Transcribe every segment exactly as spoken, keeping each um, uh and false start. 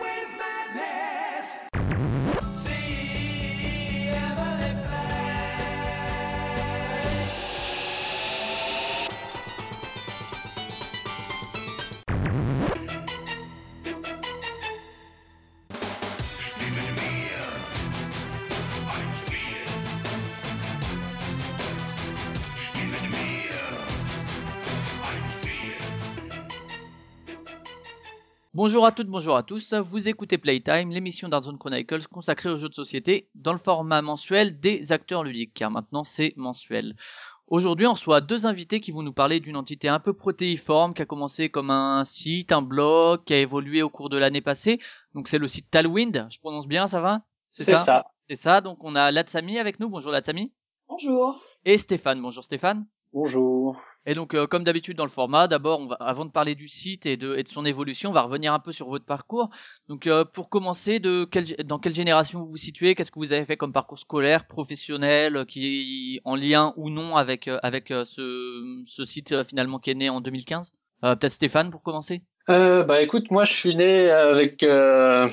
with madness? See Emily play. Stimmen wir ein Spiel. Stimmen wir ein Spiel. Bonjour à toutes, bonjour à tous, vous écoutez Playtime, l'émission d'Hardzone Chronicles consacrée aux jeux de société dans le format mensuel des acteurs ludiques, car maintenant c'est mensuel. Aujourd'hui, on reçoit deux invités qui vont nous parler d'une entité un peu protéiforme, qui a commencé comme un site, un blog, qui a évolué au cours de l'année passée. Donc c'est le site Thalwind, je prononce bien, ça va ? C'est, c'est ça, ça. C'est ça, donc on a Latsami avec nous, bonjour Latsami. Bonjour. Et Stéphane, bonjour Stéphane. Bonjour. Et donc, euh, comme d'habitude dans le format, d'abord, on va, avant de parler du site et de, et de son évolution, on va revenir un peu sur votre parcours. Donc, euh, pour commencer, de quelle, dans quelle génération vous vous situez ? Qu'est-ce que vous avez fait comme parcours scolaire, professionnel, qui est en lien ou non avec avec euh, ce, ce site euh, finalement qui est né en deux mille quinze ? euh, Peut-être Stéphane pour commencer. euh, Bah, écoute, moi, je suis né avec euh,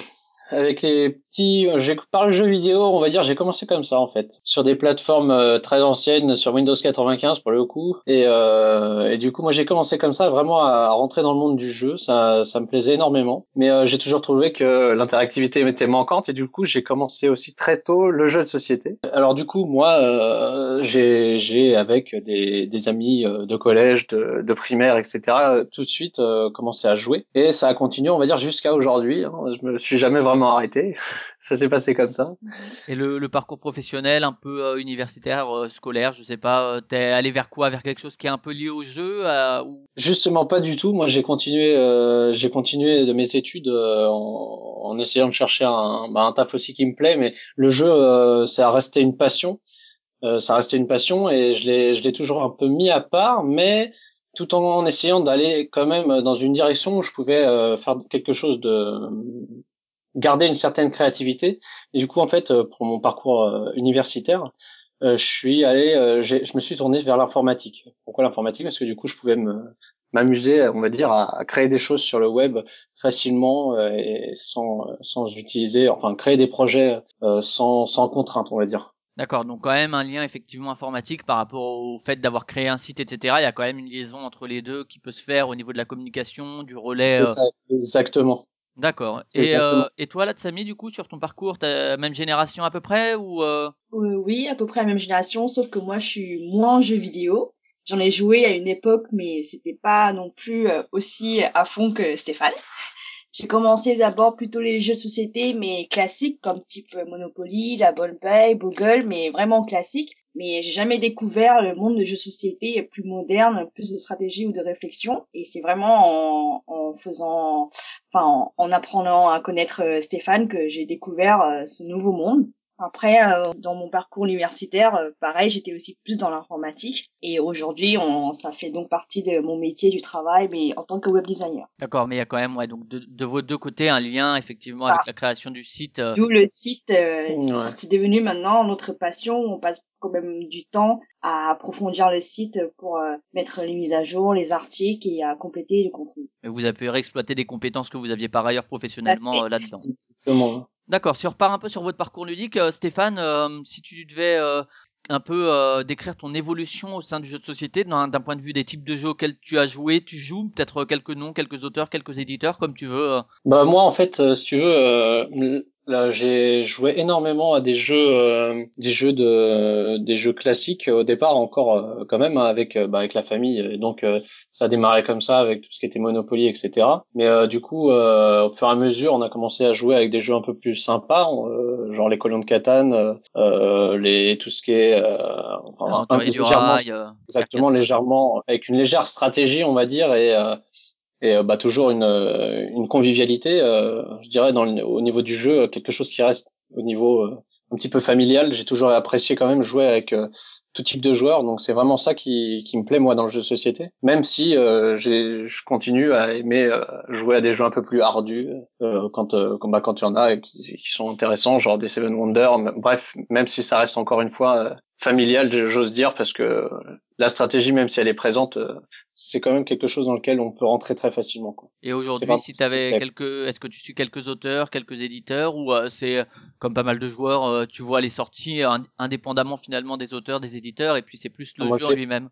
avec les petits. J'ai par le jeu vidéo, on va dire, j'ai commencé comme ça en fait, sur des plateformes euh, très anciennes, sur Windows quatre-vingt-quinze pour le coup. Et, euh, et du coup, moi, j'ai commencé comme ça, vraiment à, à rentrer dans le monde du jeu. Ça, ça me plaisait énormément. Mais euh, j'ai toujours trouvé que l'interactivité m'était manquante. Et du coup, j'ai commencé aussi très tôt le jeu de société. Alors du coup, moi, euh, j'ai, j'ai avec des, des amis de collège, de, de primaire, et cetera, tout de suite euh, commencé à jouer. Et ça a continué, on va dire, jusqu'à aujourd'hui. Hein. Je me suis jamais vraiment arrêté, ça s'est passé comme ça. Et le, le parcours professionnel un peu euh, universitaire, euh, scolaire, je sais pas, euh, t'es allé vers quoi, vers quelque chose qui est un peu lié au jeu euh, ou... Justement pas du tout, moi j'ai continué euh, j'ai continué de mes études euh, en, en essayant de chercher un, bah, un taf aussi qui me plaît, mais le jeu euh, ça a resté une passion, euh, ça a resté une passion et je l'ai, je l'ai toujours un peu mis à part, mais tout en essayant d'aller quand même dans une direction où je pouvais euh, faire quelque chose de... garder une certaine créativité. Et du coup, en fait, pour mon parcours universitaire, je suis allé, je me suis tourné vers l'informatique. Pourquoi l'informatique ? Parce que du coup, je pouvais me, m'amuser, on va dire, à créer des choses sur le web facilement et sans, sans utiliser, enfin, créer des projets sans, sans contrainte, on va dire. D'accord, donc quand même un lien effectivement informatique par rapport au fait d'avoir créé un site, et cetera. Il y a quand même une liaison entre les deux qui peut se faire au niveau de la communication, du relais. C'est ça, exactement. D'accord. Et, euh, et toi, Latsami, du coup, sur ton parcours, t'as la même génération à peu près ou euh... Euh, Oui, à peu près la même génération, sauf que moi, je suis moins en jeux vidéo. J'en ai joué à une époque, mais c'était pas non plus aussi à fond que Stéphane. J'ai commencé d'abord plutôt les jeux de société, mais classiques, comme type Monopoly, La Bonne Paye, Boggle, mais vraiment classiques. Mais j'ai jamais découvert le monde de jeux de société plus moderne, plus de stratégie ou de réflexion. Et c'est vraiment en, en faisant, enfin, en, en apprenant à connaître Stéphane que j'ai découvert ce nouveau monde. Après, dans mon parcours universitaire, pareil, j'étais aussi plus dans l'informatique. Et aujourd'hui, on, ça fait donc partie de mon métier, du travail, mais en tant que web designer. D'accord, mais il y a quand même, ouais, donc de, de vos deux côtés, un lien effectivement ah. avec la création du site. Euh... Nous, le site, euh, ouais. c'est, c'est devenu maintenant notre passion. On passe quand même du temps à approfondir le site pour euh, mettre les mises à jour, les articles et à compléter le contenu. Et vous avez pu réexploiter des compétences que vous aviez par ailleurs professionnellement euh, là-dedans. Exactement. D'accord, si on repart un peu sur votre parcours ludique, euh, Stéphane, euh, si tu devais euh, un peu euh, décrire ton évolution au sein du jeu de société, d'un, d'un point de vue des types de jeux auxquels tu as joué, tu joues, peut-être quelques noms, quelques auteurs, quelques éditeurs, comme tu veux. Euh. Bah moi, en fait, euh, si tu veux, euh, là, j'ai joué énormément à des jeux, euh, des jeux de, euh, des jeux classiques au départ, encore euh, quand même avec, euh, bah, avec la famille. Et donc euh, ça démarrait comme ça avec tout ce qui était Monopoly, et cetera. Mais euh, du coup, euh, au fur et à mesure, on a commencé à jouer avec des jeux un peu plus sympas, euh, genre les Colons de Catan, euh, les tout ce qui est, euh, enfin, un peu légèrement, euh, exactement légèrement, avec une légère stratégie, on va dire, et euh, et bah toujours une une convivialité, euh, je dirais, dans le, au niveau du jeu, quelque chose qui reste au niveau euh, un petit peu familial. J'ai toujours apprécié quand même jouer avec euh, tout type de joueurs. Donc c'est vraiment ça qui qui me plaît moi dans le jeu de société, même si euh, j'ai je continue à aimer euh, jouer à des jeux un peu plus ardus euh, quand euh, quand bah, quand il y en a qui, qui sont intéressants, genre des Seven Wonders, bref, même si ça reste encore une fois euh, familial, j'ose dire, parce que euh, la stratégie, même si elle est présente, euh, c'est quand même quelque chose dans lequel on peut rentrer très facilement, quoi. Et aujourd'hui, pas... si t'avais quelques est-ce que tu suis quelques auteurs, quelques éditeurs, ou euh, c'est comme pas mal de joueurs, euh, tu vois les sorties euh, indépendamment finalement des auteurs, des éditeurs, et puis c'est plus le moi jeu en lui-même.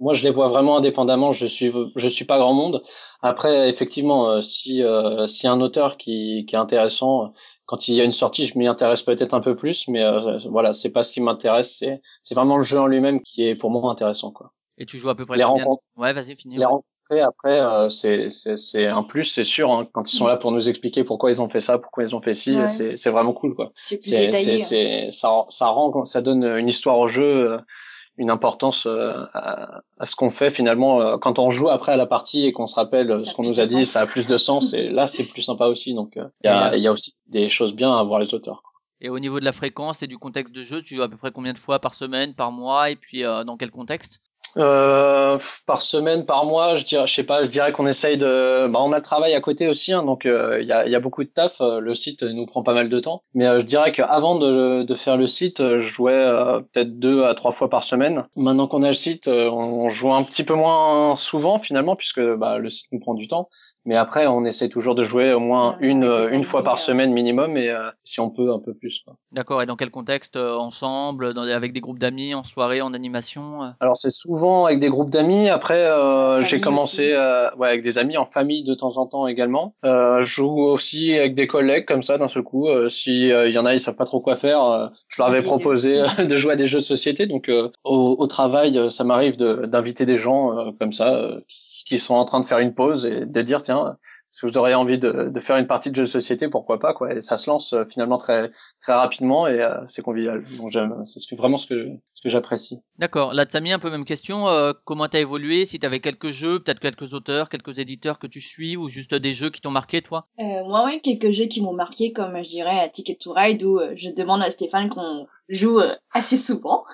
Moi, je les vois vraiment indépendamment. Je suis, je suis pas grand monde. Après, effectivement, si euh, si y a un auteur qui qui est intéressant, quand il y a une sortie, je m'y intéresse peut-être un peu plus. Mais euh, voilà, c'est pas ce qui m'intéresse. C'est c'est vraiment le jeu en lui-même qui est pour moi intéressant, quoi. Et tu joues à peu près les rencontres. Ouais, vas-y, finis. Les ouais. rencontres après, euh, c'est c'est c'est un plus, c'est sûr. Hein, quand ils sont là pour nous expliquer pourquoi ils ont fait ça, pourquoi ils ont fait ci, ouais. c'est c'est vraiment cool, quoi. C'est plus détaillé. C'est c'est ça ça rend, ça donne une histoire au jeu. Euh, une importance euh, à, à ce qu'on fait finalement euh, quand on joue après à la partie et qu'on se rappelle euh, ce qu'on nous a dit, ça a plus de sens et là c'est plus sympa aussi, donc il euh, y a il y a aussi des choses bien à voir les auteurs. Et au niveau de la fréquence et du contexte de jeu, tu joues à peu près combien de fois par semaine, par mois, et puis euh, dans quel contexte? Euh, par semaine, par mois, je dirais, je sais pas, je dirais qu'on essaye de, bah, on a le travail à côté aussi, hein, donc il euh, y a, il y a beaucoup de taf. Euh, le site nous prend pas mal de temps, mais euh, je dirais qu'avant de, de faire le site, je jouais euh, peut-être deux à trois fois par semaine. Maintenant qu'on a le site, euh, on joue un petit peu moins souvent finalement, puisque bah, le site nous prend du temps. Mais après, on essaie toujours de jouer au moins ouais, une euh, une fois par semaine minimum, et euh, si on peut un peu plus, quoi. D'accord. Et dans quel contexte? euh, Ensemble, dans, avec des groupes d'amis, en soirée, en animation? euh... Alors c'est souvent avec des groupes d'amis. Après, euh, j'ai commencé euh, ouais avec des amis, en famille de temps en temps également. Euh, je joue aussi avec des collègues comme ça d'un seul coup. Euh, si euh, y en a, ils savent pas trop quoi faire. Euh, je leur avais proposé de jouer à des jeux de société. Donc euh, au, au travail, ça m'arrive de, d'inviter des gens euh, comme ça. Euh, qui qui sont en train de faire une pause et de dire tiens, est-ce que vous auriez envie de, de faire une partie de jeu de société, pourquoi pas, quoi. Et ça se lance euh, finalement très très rapidement et euh, c'est convivial, donc j'aime, c'est vraiment ce que ce que j'apprécie. D'accord. Latsami, un peu même question, euh, comment t'as évolué, si t'avais quelques jeux, peut-être quelques auteurs, quelques éditeurs que tu suis, ou juste des jeux qui t'ont marqué toi? euh, Moi oui, quelques jeux qui m'ont marqué, comme je dirais à Ticket to Ride, où euh, je demande à Stéphane qu'on joue euh, assez souvent.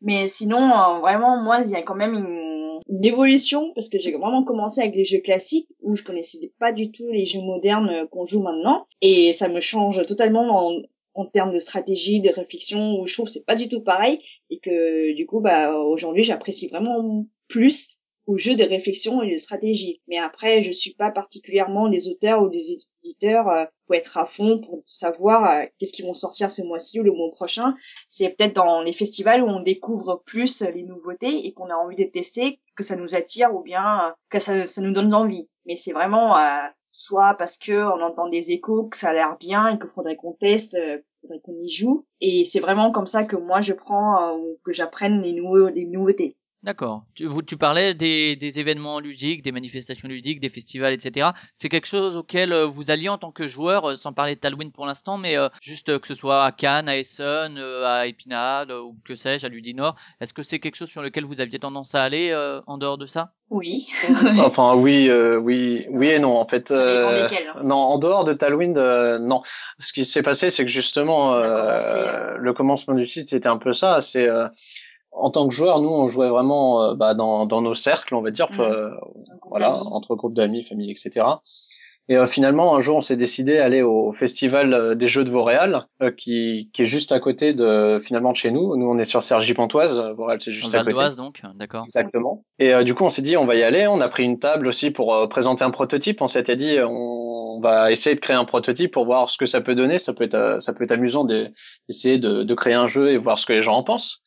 Mais sinon euh, vraiment moi il y a quand même une une évolution, parce que j'ai vraiment commencé avec les jeux classiques où je connaissais pas du tout les jeux modernes qu'on joue maintenant, et ça me change totalement en, en termes de stratégie, de réflexion, où je trouve que c'est pas du tout pareil, et que du coup bah aujourd'hui j'apprécie vraiment plus aux jeux de réflexion et de stratégie. Mais après, je suis pas particulièrement des auteurs ou des éditeurs euh, pour être à fond, pour savoir euh, qu'est-ce qu'ils vont sortir ce mois-ci ou le mois prochain. C'est peut-être dans les festivals où on découvre plus les nouveautés et qu'on a envie de tester, que ça nous attire, ou bien euh, que ça, ça nous donne envie. Mais c'est vraiment euh, soit parce que on entend des échos, que ça a l'air bien et que faudrait qu'on teste, euh, faudrait qu'on y joue. Et c'est vraiment comme ça que moi je prends, euh, que j'apprenne les, nou- les nouveautés. D'accord. Tu, vous, tu parlais des, des événements ludiques, des manifestations ludiques, des festivals, et cetera. C'est quelque chose auquel euh, vous alliez en tant que joueur, euh, sans parler de Thalwind pour l'instant, mais euh, juste euh, que ce soit à Cannes, à Essen, euh, à Épinal, euh, ou que sais-je, à Ludinord. Est-ce que c'est quelque chose sur lequel vous aviez tendance à aller euh, en dehors de ça? Oui. Enfin oui, euh, oui, oui et non en fait. Euh, hein. Non, en dehors de Thalwind, euh, non. Ce qui s'est passé, c'est que justement euh, euh, le commencement du site, c'était un peu ça. C'est euh, en tant que joueur, nous, on jouait vraiment euh, bah, dans, dans nos cercles, on va dire, mmh. euh, voilà, entre groupes d'amis, famille, et cetera. Et euh, finalement, un jour, on s'est décidé à aller au festival des jeux de Vauréal, euh, qui, qui est juste à côté de finalement de chez nous. Nous, on est sur Cergy-Pontoise, Vauréal, c'est juste en à côté. Val d'Oise, donc, d'accord. Exactement. Et euh, du coup, on s'est dit, on va y aller. On a pris une table aussi pour euh, présenter un prototype. On s'était dit, on va essayer de créer un prototype pour voir ce que ça peut donner. Ça peut être, euh, ça peut être amusant d'essayer de, de créer un jeu et voir ce que les gens en pensent.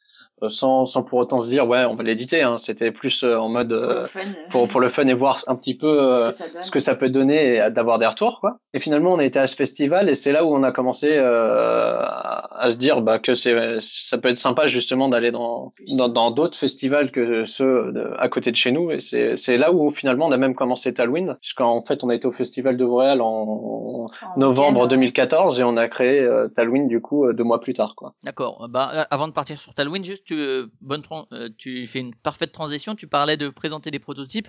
Euh, sans, sans pour autant se dire ouais on va l'éditer, hein. C'était plus euh, en mode euh, pour, le fun, euh. pour, pour le fun et voir un petit peu euh, ce, que ce que ça peut donner et d'avoir des retours, quoi. Et finalement on a été à ce festival et c'est là où on a commencé euh, à se dire bah, que c'est, ça peut être sympa justement d'aller dans, dans, dans d'autres festivals que ceux de, à côté de chez nous, et c'est, c'est là où finalement on a même commencé Thalwind, puisqu'en fait on a été au festival de Vauréal en, en novembre bien, deux mille quatorze, et on a créé euh, Thalwind du coup deux mois plus tard, quoi. D'accord. Bah, avant de partir sur Thalwind, juste Tu, euh, bonne tran- euh, tu fais une parfaite transition, tu parlais de présenter des prototypes.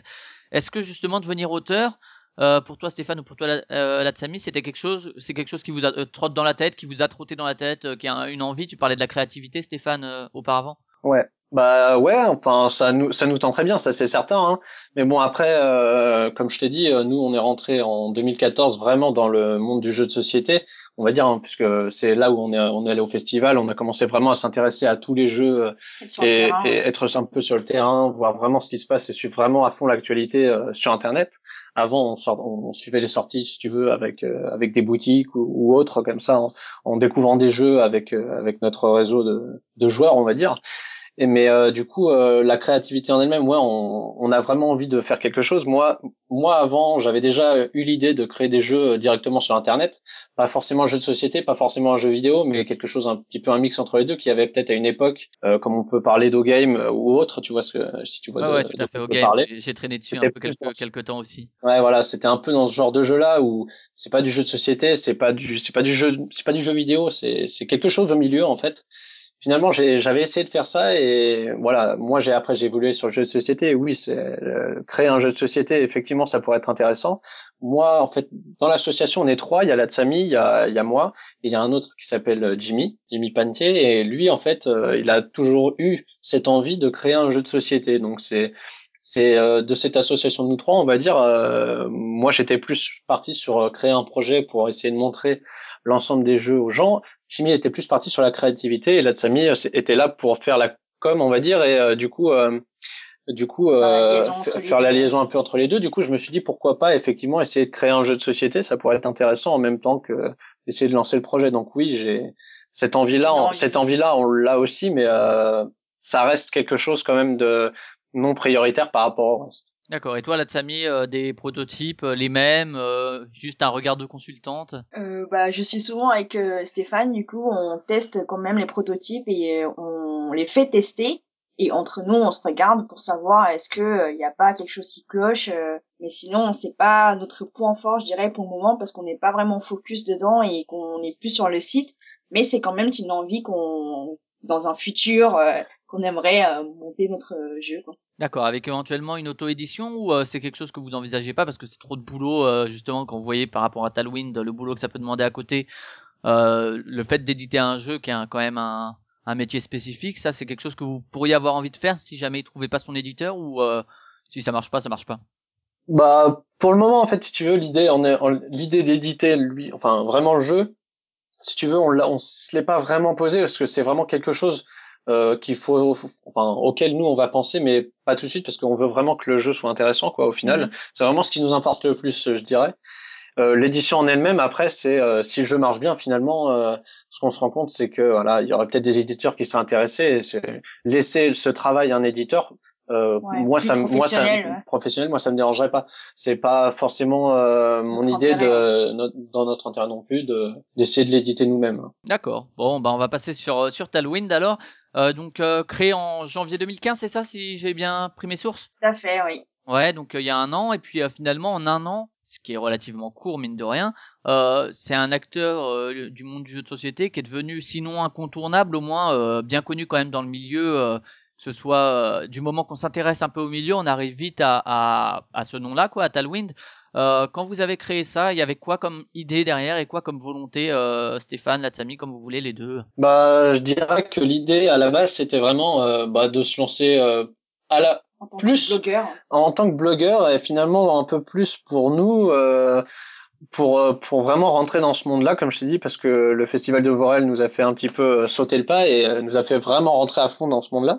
Est-ce que justement devenir auteur, euh, pour toi Stéphane ou pour toi euh, Latsami, c'était quelque chose, c'est quelque chose qui vous a, euh, trotte dans la tête, qui vous a trotté dans la tête, euh, qui a une envie? Tu parlais de la créativité Stéphane euh, auparavant. Ouais. Bah ouais, enfin ça nous ça nous tenterait bien, ça c'est certain. Hein. Mais bon après, euh, comme je t'ai dit, nous on est rentré en deux mille quatorze vraiment dans le monde du jeu de société, on va dire, hein, puisque c'est là où on est on est allé au festival, on a commencé vraiment à s'intéresser à tous les jeux et, le et être un peu sur le terrain, voir vraiment ce qui se passe et suivre vraiment à fond l'actualité euh, sur Internet. Avant on, sort, on suivait les sorties si tu veux avec euh, avec des boutiques ou, ou autres comme ça, en, en découvrant des jeux avec euh, avec notre réseau de, de joueurs on va dire. Et mais euh, du coup euh, la créativité en elle-même, ouais, on, on a vraiment envie de faire quelque chose. Moi, moi avant, j'avais déjà eu l'idée de créer des jeux directement sur Internet, pas forcément un jeu de société, pas forcément un jeu vidéo, mais quelque chose un petit peu un mix entre les deux, qui avait peut-être à une époque, euh, comme on peut parler d'O Game ou autre, tu vois ce que si tu vois. Ah de, ouais, tout à fait. O Game, j'ai traîné dessus un peu quelques quelques temps aussi. Ouais, voilà, c'était un peu dans ce genre de jeu-là où c'est pas du jeu de société, c'est pas du c'est pas du jeu c'est pas du jeu vidéo, c'est c'est quelque chose au milieu en fait. Finalement, j'ai, j'avais essayé de faire ça et voilà. Moi, j'ai après j'ai évolué sur le jeu de société. Et oui, c'est euh, créer un jeu de société. Effectivement, ça pourrait être intéressant. Moi, en fait, dans l'association, on est trois. Il y a Latsami, il y a, il y a moi, et il y a un autre qui s'appelle Jimmy, Jimmy Pantier. Et lui, en fait, euh, il a toujours eu cette envie de créer un jeu de société. Donc c'est c'est euh, de cette association de nous trois, on va dire. Euh, moi, j'étais plus parti sur créer un projet pour essayer de montrer l'ensemble des jeux aux gens. Jimmy était plus parti sur la créativité et Latsami était là pour faire la com, on va dire, et euh, du coup, euh, du coup, euh, faire, faire la liaison un peu entre les deux. Du coup, je me suis dit pourquoi pas effectivement essayer de créer un jeu de société, ça pourrait être intéressant en même temps que euh, essayer de lancer le projet. Donc oui, j'ai cette envie-là, on, cette envie-là, on l'a aussi, mais euh, ça reste quelque chose quand même de non prioritaire par rapport au reste. D'accord. Et toi, Latsami, euh, des prototypes, euh, les mêmes, euh, juste un regard de consultante? Euh, bah, je suis souvent avec euh, Stéphane. Du coup, on teste quand même les prototypes et euh, on les fait tester. Et entre nous, on se regarde pour savoir est-ce que il euh, y a pas quelque chose qui cloche. Euh, mais sinon, c'est pas notre point fort, je dirais, pour le moment, parce qu'on n'est pas vraiment focus dedans et qu'on est plus sur le site. Mais c'est quand même une envie qu'on, dans un futur, euh, qu'on aimerait euh, monter notre euh, jeu, quoi. D'accord, avec éventuellement une auto-édition ou euh, c'est quelque chose que vous n'envisagez pas parce que c'est trop de boulot, euh, justement, quand vous voyez par rapport à Thalwind, le boulot que ça peut demander à côté, euh, le fait d'éditer un jeu qui est un, quand même un, un métier spécifique, ça c'est quelque chose que vous pourriez avoir envie de faire si jamais il trouvait pas son éditeur ou euh, si ça marche pas, ça marche pas? Bah, pour le moment, en fait, si tu veux, l'idée, on est, on, l'idée d'éditer, lui, enfin, vraiment le jeu, si tu veux, on, on se l'est pas vraiment posé parce que c'est vraiment quelque chose Euh, qu'il faut, enfin, auquel nous on va penser, mais pas tout de suite parce qu'on veut vraiment que le jeu soit intéressant, quoi. Au final, mmh. c'est vraiment ce qui nous importe le plus, je dirais. Euh, l'édition en elle-même, après, c'est euh, si le jeu marche bien, finalement, euh, ce qu'on se rend compte, c'est que voilà, il y aurait peut-être des éditeurs qui seraient intéressés. Et c'est laisser ce travail à un éditeur. Euh, ouais, moi, ça, moi, ça, ouais. professionnel, moi, ça me dérangerait pas. C'est pas forcément euh, mon notre idée intérêt. de no, dans notre intérêt non plus de d'essayer de l'éditer nous-mêmes. D'accord. Bon, bah, on va passer sur sur Thalwind alors. Euh, donc euh, créé en janvier deux mille quinze, c'est ça, si j'ai bien pris mes sources? Tout à fait, oui. Ouais, donc il euh, y a un an, et puis euh, finalement en un an, ce qui est relativement court mine de rien, euh, c'est un acteur euh, du monde du jeu de société qui est devenu sinon incontournable, au moins euh, bien connu quand même dans le milieu, euh, que ce soit euh, du moment qu'on s'intéresse un peu au milieu, on arrive vite à, à, à ce nom-là, quoi, à Thalwind. Euh, quand vous avez créé ça, il y avait quoi comme idée derrière et quoi comme volonté, euh, Stéphane, Latsami, comme vous voulez les deux? Bah, je dirais que l'idée à la base c'était vraiment euh, bah, de se lancer euh, à la en tant plus que blogueur. en tant que blogueur et finalement un peu plus pour nous. Euh... pour pour vraiment rentrer dans ce monde-là, comme je t'ai dit, parce que le festival de Vorel nous a fait un petit peu sauter le pas et nous a fait vraiment rentrer à fond dans ce monde-là.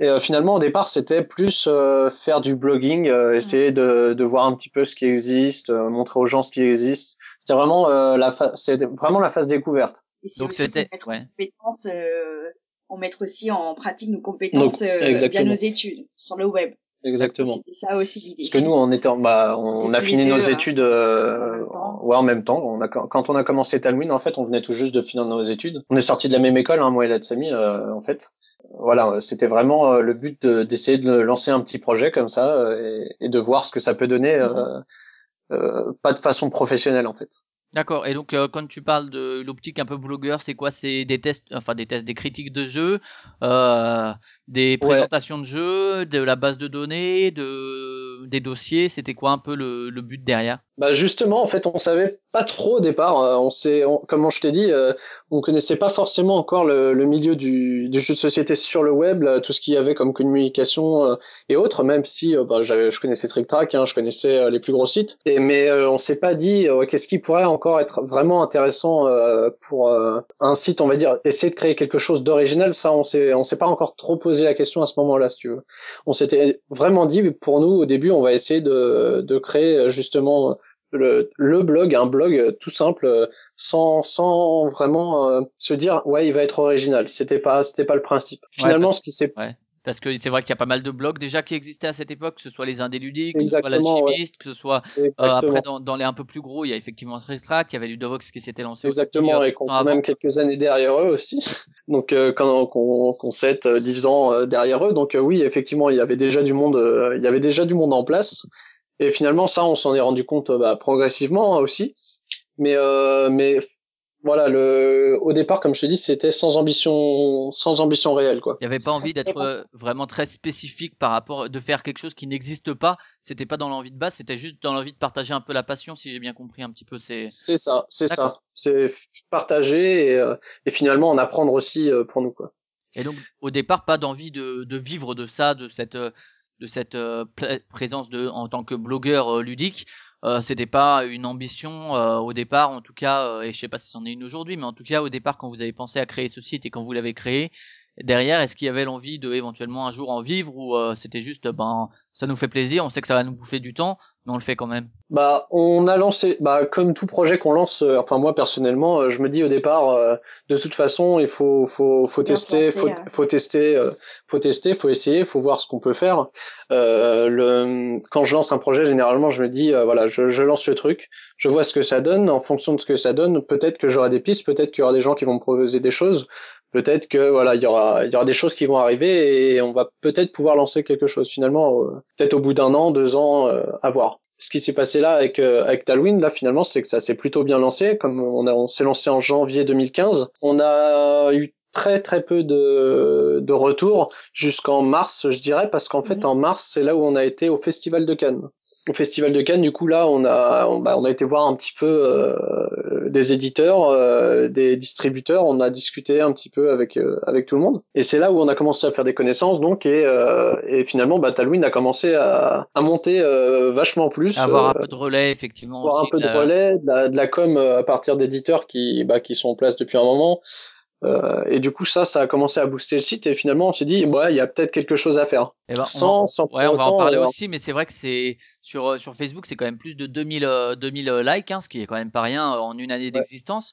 Et euh, finalement, au départ, c'était plus euh, faire du blogging, euh, essayer de de voir un petit peu ce qui existe, euh, montrer aux gens ce qui existe. C'était vraiment euh, la fa- c'était vraiment la phase découverte. Et c'est Donc aussi c'était mettre ouais. compétences, euh, on mettre aussi en pratique nos compétences Donc, euh, via nos études sur le web. Exactement. C'était ça aussi l'idée. Parce que nous, on était, en, bah, on, on a fini nos deux, études, euh, en ouais, en même temps. On a, quand on a commencé Thalwind, en fait, on venait tout juste de finir nos études. On est sortis de la même école, hein, moi et Latsami, euh, en fait. Voilà, c'était vraiment euh, le but de, d'essayer de lancer un petit projet comme ça euh, et, et de voir ce que ça peut donner, euh, euh, pas de façon professionnelle, en fait. D'accord. Et donc, euh, quand tu parles de l'optique un peu blogueur, c'est quoi? C'est des tests, enfin des tests, des critiques de jeux, euh, des présentations ouais. de jeux, de la base de données, de de, des dossiers, c'était quoi un peu le, le but derrière? Bah justement, en fait, on savait pas trop au départ. On s'est, on, comment je t'ai dit, euh, on connaissait pas forcément encore le, le milieu du, du jeu de société sur le web, là, tout ce qu'il y avait comme communication euh, et autres. Même si, euh, bah, j'avais, je connaissais Tric Trac, hein, je connaissais euh, les plus gros sites. Et mais euh, on s'est pas dit euh, qu'est-ce qui pourrait encore être vraiment intéressant euh, pour euh, un site, on va dire, essayer de créer quelque chose d'original. Ça, on s'est, on s'est pas encore trop posé la question à ce moment-là, si tu veux. On s'était vraiment dit, pour nous, au début, on va essayer de, de créer justement Le, le blog, un blog tout simple, sans sans vraiment euh, se dire ouais il va être original. C'était pas c'était pas le principe. Finalement, ouais, ce qui s'est ouais. Parce que c'est vrai qu'il y a pas mal de blogs déjà qui existaient à cette époque, que ce soit les Indéludiques, que ce soit l'Alchimiste, ouais. que ce soit euh, après dans, dans les un peu plus gros, il y a effectivement Tric Trac, il y avait Ludovox qui s'était lancé. Exactement, aussi, et qu'on a même quelques années derrière eux aussi. Donc euh, quand qu'on qu'on sept euh, dix ans euh, derrière eux. Donc euh, oui, effectivement, il y avait déjà du monde, euh, il y avait déjà du monde en place. Et finalement, ça, on s'en est rendu compte bah, progressivement hein, aussi. Mais euh, mais voilà, le au départ, comme je te dis, c'était sans ambition, sans ambition réelle, quoi. Il n'y avait pas envie d'être euh, vraiment très spécifique par rapport de faire quelque chose qui n'existe pas. C'était pas dans l'envie de base, c'était juste dans l'envie de partager un peu la passion, si j'ai bien compris un petit peu. C'est c'est ça, c'est D'accord. ça, c'est partager et, euh, et finalement en apprendre aussi euh, pour nous, quoi. Et donc, au départ, pas d'envie de de vivre de ça, de cette euh... de cette euh, pl- présence de en tant que blogueur euh, ludique, euh, c'était pas une ambition euh, au départ, en tout cas, euh, et je sais pas si c'en est une aujourd'hui, mais en tout cas au départ quand vous avez pensé à créer ce site et quand vous l'avez créé, derrière, est-ce qu'il y avait l'envie de éventuellement un jour en vivre ou euh, c'était juste ben ça nous fait plaisir, on sait que ça va nous bouffer du temps, mais on le fait quand même. Bah on a lancé, bah comme tout projet qu'on lance, euh, enfin moi personnellement, euh, je me dis au départ, euh, de toute façon il faut faut faut tester, penser, faut, hein. faut tester, euh, faut tester, faut essayer, faut voir ce qu'on peut faire. Euh, le quand je lance un projet, généralement je me dis euh, voilà, je, je lance ce truc, je vois ce que ça donne. En fonction de ce que ça donne, peut-être que j'aurai des pistes, peut-être qu'il y aura des gens qui vont me proposer des choses. Peut-être que voilà, il y aura il y aura des choses qui vont arriver et on va peut-être pouvoir lancer quelque chose finalement, euh, peut-être au bout d'un an, deux ans, euh, à voir. Ce qui s'est passé là avec euh, avec Thalwind, là finalement, c'est que ça s'est plutôt bien lancé. Comme on a on s'est lancé en janvier deux mille quinze, on a eu très très peu de de retours jusqu'en mars, je dirais, parce qu'en fait en mars c'est là où on a été au Festival de Cannes. Au Festival de Cannes, du coup là on a on, bah, on a été voir un petit peu euh, des éditeurs, euh, des distributeurs, on a discuté un petit peu avec euh, avec tout le monde. Et c'est là où on a commencé à faire des connaissances donc et euh, et finalement bah Thalwind a commencé à à monter euh, vachement plus. À avoir euh, un peu de relais effectivement. Avoir aussi, un peu de, de relais, de la, de la com à partir d'éditeurs qui bah qui sont en place depuis un moment. Euh, et du coup ça ça a commencé à booster le site et finalement on s'est dit bah il y a peut-être quelque chose à faire. Eh ben, sans on, sans ouais, on va en parler alors... aussi, mais c'est vrai que c'est sur sur Facebook, c'est quand même plus de deux mille likes hein, ce qui est quand même pas rien en une année ouais. d'existence.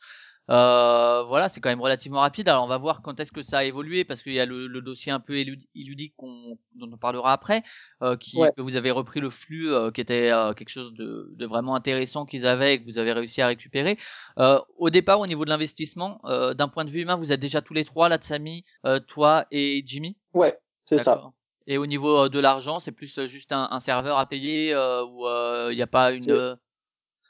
Euh, voilà, c'est quand même relativement rapide. Alors on va voir quand est-ce que ça a évolué, parce qu'il y a le, le dossier un peu éludique qu'on, dont on parlera après, euh, qui ouais. que vous avez repris le flux, euh, qui était euh, quelque chose de, de vraiment intéressant qu'ils avaient et que vous avez réussi à récupérer. Euh, au départ, au niveau de l'investissement, euh, d'un point de vue humain, vous êtes déjà tous les trois, Latsami, euh, toi et Jimmy. Ouais, c'est D'accord. ça. Et au niveau de l'argent, c'est plus juste un, un serveur à payer euh, où il euh, n'y a pas une. C'est...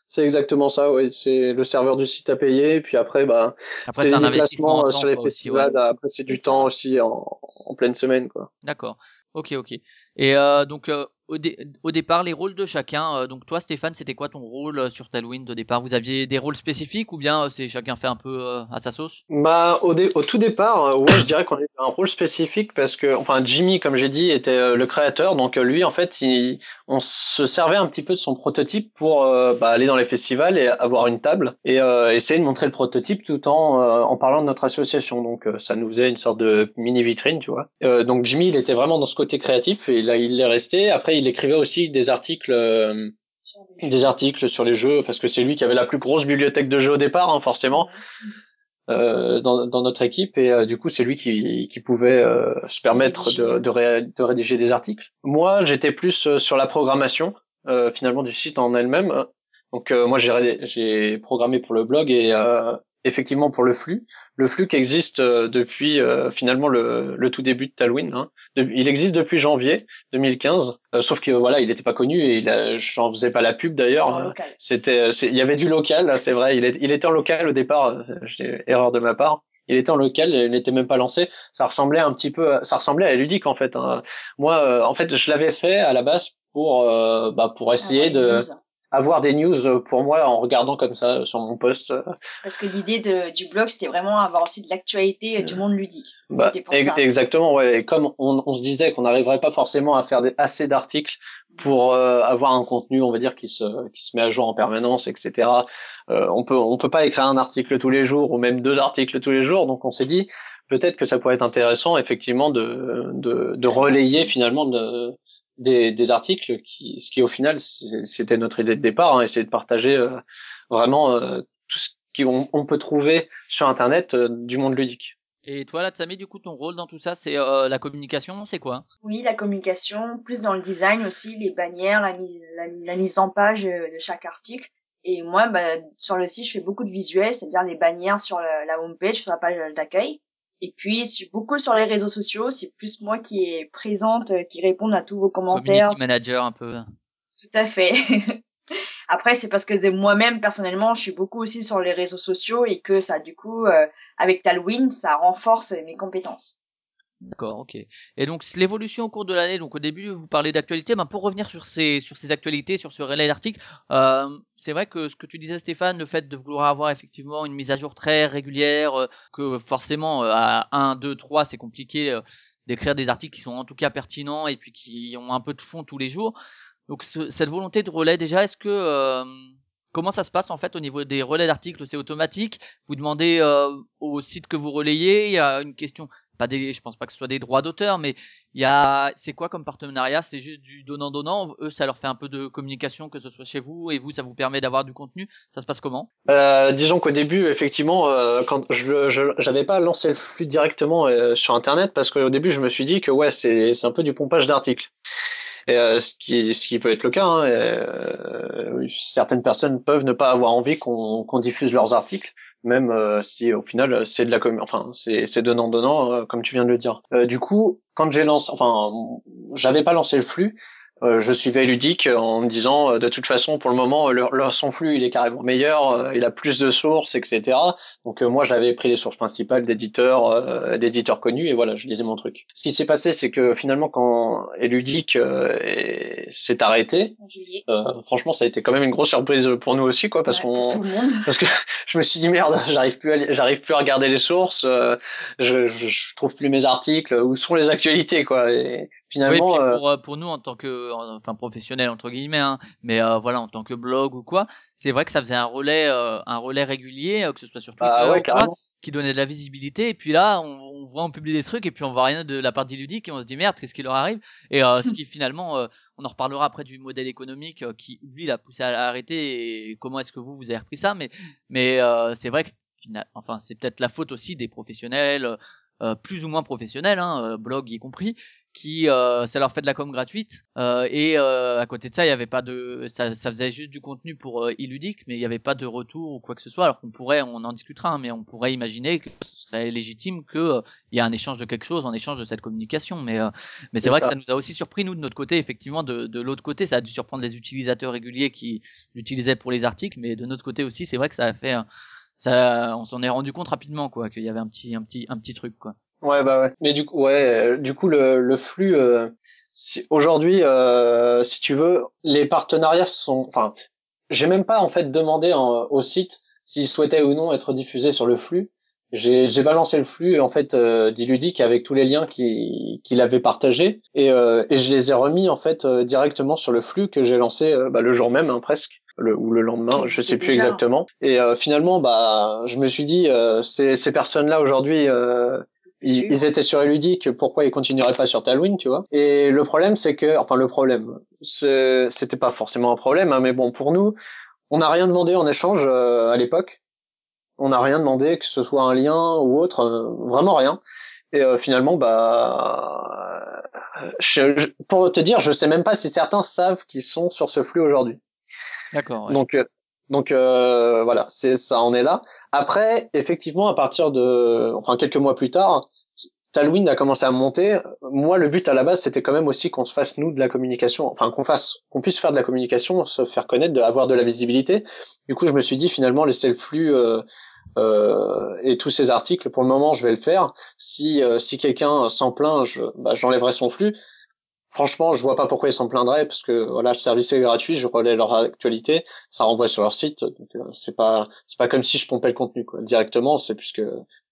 C'est exactement ça, oui. C'est le serveur du site à payer, puis après, bah, après, c'est, c'est les déplacements sur les festivals. Aussi, ouais. Après, c'est du temps aussi en, en pleine semaine, quoi. D'accord. Ok, ok. Et euh, donc, euh, au, dé- au départ, les rôles de chacun. Euh, donc, toi, Stéphane, c'était quoi ton rôle sur Thalwind au départ? Vous aviez des rôles spécifiques ou bien euh, c'est chacun fait un peu euh, à sa sauce? Bah, au, dé- au tout départ, euh, ouais, je dirais qu'on avait un rôle spécifique parce que, enfin, Jimmy, comme j'ai dit, était euh, le créateur. Donc, euh, lui, en fait, il, on se servait un petit peu de son prototype pour euh, bah, aller dans les festivals et avoir une table et euh, essayer de montrer le prototype tout en euh, en parlant de notre association. Donc, euh, ça nous faisait une sorte de mini vitrine, tu vois. Euh, donc, Jimmy, il était vraiment dans ce côté créatif et là, il est resté. Après, il écrivait aussi des articles, euh, des articles sur les jeux, parce que c'est lui qui avait la plus grosse bibliothèque de jeux au départ, hein, forcément, euh, dans, dans notre équipe. Et euh, du coup, c'est lui qui, qui pouvait euh, se permettre de, de, ré, de rédiger des articles. Moi, j'étais plus sur la programmation, euh, finalement, du site en elle-même. Donc, euh, moi, j'ai, j'ai programmé pour le blog et, euh, effectivement pour le flux. Le flux qui existe depuis euh, finalement le, le tout début de Thalwind. Hein. De, il existe depuis janvier deux mille quinze, euh, sauf que voilà, il n'était pas connu et il a, j'en faisais pas la pub d'ailleurs. C'était, c'est, il y avait du local, c'est vrai. Il, est, il était en local au départ. J'ai, erreur de ma part. Il était en local, il n'était même pas lancé. Ça ressemblait un petit peu, à, ça ressemblait à Éludique en fait. Hein. Moi, euh, en fait, je l'avais fait à la base pour, euh, bah, pour essayer de avoir des news pour moi en regardant comme ça sur mon post. Parce que l'idée de, du blog, c'était vraiment avoir aussi de l'actualité du monde ludique. Bah, c'était pour ex- ça. Exactement, ouais. Et comme on, on se disait qu'on n'arriverait pas forcément à faire des, assez d'articles pour euh, avoir un contenu, on va dire, qui se qui se met à jour en permanence, et cetera. Euh, on peut on peut pas écrire un article tous les jours ou même deux articles tous les jours, donc on s'est dit peut-être que ça pourrait être intéressant effectivement de de, de relayer finalement de, des des articles qui ce qui au final c'était notre idée de départ, hein, essayer de partager euh, vraiment euh, tout ce qu'on on peut trouver sur Internet euh, du monde ludique. Et toi, Latsami, du coup, ton rôle dans tout ça, c'est euh, la communication, c'est quoi? Oui, la communication, plus dans le design aussi, les bannières, la mise, la, la mise en page de chaque article. Et moi, bah, sur le site, je fais beaucoup de visuels, c'est-à-dire les bannières sur la, la homepage, sur la page d'accueil. Et puis, je suis beaucoup sur les réseaux sociaux, c'est plus moi qui est présente, qui répond à tous vos commentaires. Community manager un peu. Tout à fait. Après, c'est parce que de moi-même, personnellement, je suis beaucoup aussi sur les réseaux sociaux et que ça, du coup, euh, avec Thalwind, ça renforce mes compétences. D'accord, ok. Et donc, l'évolution au cours de l'année, donc au début, vous parlez d'actualité, ben, pour revenir sur ces, sur ces actualités, sur ce relais d'articles, euh, c'est vrai que ce que tu disais, Stéphane, le fait de vouloir avoir effectivement une mise à jour très régulière, euh, que forcément, euh, à un, deux, trois, c'est compliqué euh, d'écrire des articles qui sont en tout cas pertinents et puis qui ont un peu de fond tous les jours. Donc ce, cette volonté de relais, déjà, est-ce que euh, comment ça se passe en fait au niveau des relais d'articles? C'est automatique? Vous demandez euh, au site que vous relayez? Il y a une question, pas des, je pense pas que ce soit des droits d'auteur, mais il y a, c'est quoi comme partenariat? C'est juste du donnant-donnant? Eux, ça leur fait un peu de communication, que ce soit chez vous, et vous, ça vous permet d'avoir du contenu? Ça se passe comment? Euh, disons qu'au début, effectivement, euh, quand je, je, j'avais pas lancé le flux directement euh, sur Internet, parce qu'au début, je me suis dit que ouais, c'est, c'est un peu du pompage d'articles. Et euh, ce qui ce qui peut être le cas, hein, euh, certaines personnes peuvent ne pas avoir envie qu'on qu'on diffuse leurs articles, même euh, si au final c'est de la com- enfin c'est c'est donnant donnant euh, comme tu viens de le dire. Euh, du coup, quand j'ai lancé, enfin j'avais pas lancé le flux, euh, je suivais Éludique en me disant euh, de toute façon pour le moment leur le, son flux il est carrément meilleur, euh, il a plus de sources, et cetera. Donc euh, moi j'avais pris les sources principales d'éditeurs euh, d'éditeurs connus et voilà je disais mon truc. Ce qui s'est passé c'est que finalement quand Éludique euh, et s'est arrêté, euh, franchement ça a été quand même une grosse surprise pour nous aussi quoi parce ouais, qu'on parce que je me suis dit merde j'arrive plus à li- j'arrive plus à regarder les sources, euh, je, je je trouve plus mes articles, où sont les actualités quoi et finalement oui, et puis pour euh, pour nous en tant que enfin professionnel entre guillemets hein, mais euh, voilà en tant que blog ou quoi c'est vrai que ça faisait un relais euh, un relais régulier euh, que ce soit sur Twitter ah ouais, ou carrément. Quoi qui donnait de la visibilité et puis là on, on voit on publie des trucs et puis on voit rien de la part d'Éludique et on se dit merde qu'est-ce qui leur arrive et euh, ce qui finalement euh, on en reparlera après du modèle économique euh, qui lui l'a poussé à arrêter et comment est-ce que vous vous avez repris ça mais mais euh, c'est vrai que enfin c'est peut-être la faute aussi des professionnels euh, plus ou moins professionnels hein, blog y compris qui euh, ça leur fait de la com gratuite euh, et euh, à côté de ça il y avait pas de ça, ça faisait juste du contenu pour euh, Éludique mais il y avait pas de retour ou quoi que ce soit alors qu'on pourrait on en discutera hein, mais on pourrait imaginer que ce serait légitime que euh, il y a un échange de quelque chose en échange de cette communication mais euh, mais c'est, c'est vrai ça. Que ça nous a aussi surpris nous de notre côté effectivement de de l'autre côté ça a dû surprendre les utilisateurs réguliers qui l'utilisaient pour les articles mais de notre côté aussi c'est vrai que ça a fait euh, ça on s'en est rendu compte rapidement quoi qu'il y avait un petit un petit un petit truc quoi. Ouais bah ouais. Mais du coup ouais, du coup le le flux euh, si, aujourd'hui euh, si tu veux, les partenariats sont enfin, j'ai même pas en fait demandé en, au site s'ils souhaitaient ou non être diffusés sur le flux. J'ai j'ai balancé le flux en fait euh, d'Éludique avec tous les liens qui qu'il avait partagés et euh, et je les ai remis en fait euh, directement sur le flux que j'ai lancé euh, bah, le jour même hein, presque. Le, ou le lendemain, je sais plus déjà. Exactement. Et euh, finalement, bah, je me suis dit, euh, ces, ces personnes-là aujourd'hui, euh, ils, ils étaient sur Éludique, pourquoi ils continueraient pas sur Thalwind, tu vois ? Et le problème, c'est que, enfin le problème, c'est, c'était pas forcément un problème, hein, mais bon, pour nous, on n'a rien demandé en échange euh, à l'époque. On n'a rien demandé, que ce soit un lien ou autre, euh, vraiment rien. Et euh, finalement, bah, je, je, pour te dire, je sais même pas si certains savent qu'ils sont sur ce flux aujourd'hui. D'accord. Ouais. Donc, euh, Donc euh, voilà, c'est ça en est là. Après, effectivement, à partir de, enfin quelques mois plus tard, Thalwind a commencé à monter. Moi, le but à la base, c'était quand même aussi qu'on se fasse nous de la communication, enfin qu'on fasse, qu'on puisse faire de la communication, se faire connaître, de, avoir de la visibilité. Du coup, je me suis dit finalement laisser le flux euh, euh, et tous ces articles. Pour le moment, je vais le faire. Si euh, si quelqu'un s'en plaint, je, bah, j'enlèverai son flux. Franchement, je vois pas pourquoi ils s'en plaindraient, parce que voilà, le service est gratuit, je relais leur actualité, ça renvoie sur leur site, donc euh, c'est pas c'est pas comme si je pompais le contenu quoi, directement, c'est puisque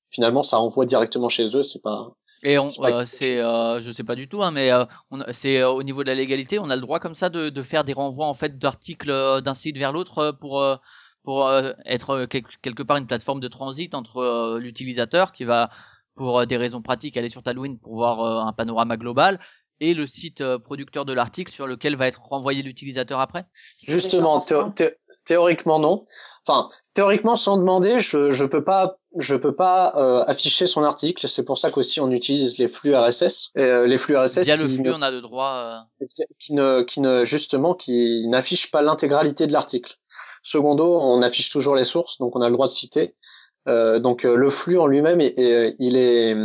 finalement ça renvoie directement chez eux, c'est pas. Et on, c'est, pas... euh, c'est euh, je sais pas du tout, hein, mais euh, on, c'est euh, au niveau de la légalité, on a le droit comme ça de, de faire des renvois en fait d'articles euh, d'un site vers l'autre euh, pour euh, pour euh, être euh, quel- quelque part une plateforme de transit entre euh, l'utilisateur qui va pour euh, des raisons pratiques aller sur Thalwind pour voir euh, un panorama global. Et le site producteur de l'article sur lequel va être renvoyé l'utilisateur après ? Justement, théo- thé- théoriquement non. Enfin, théoriquement sans demander, je je peux pas je peux pas euh, afficher son article. C'est pour ça qu'aussi on utilise les flux R S S. Et, euh, les flux R S S. Via le flux, ne, on a le droit. Euh... Qui ne qui ne justement qui n'affiche pas l'intégralité de l'article. Secondo, on affiche toujours les sources, donc on a le droit de citer. Euh, donc euh, le flux en lui-même, est, est, il est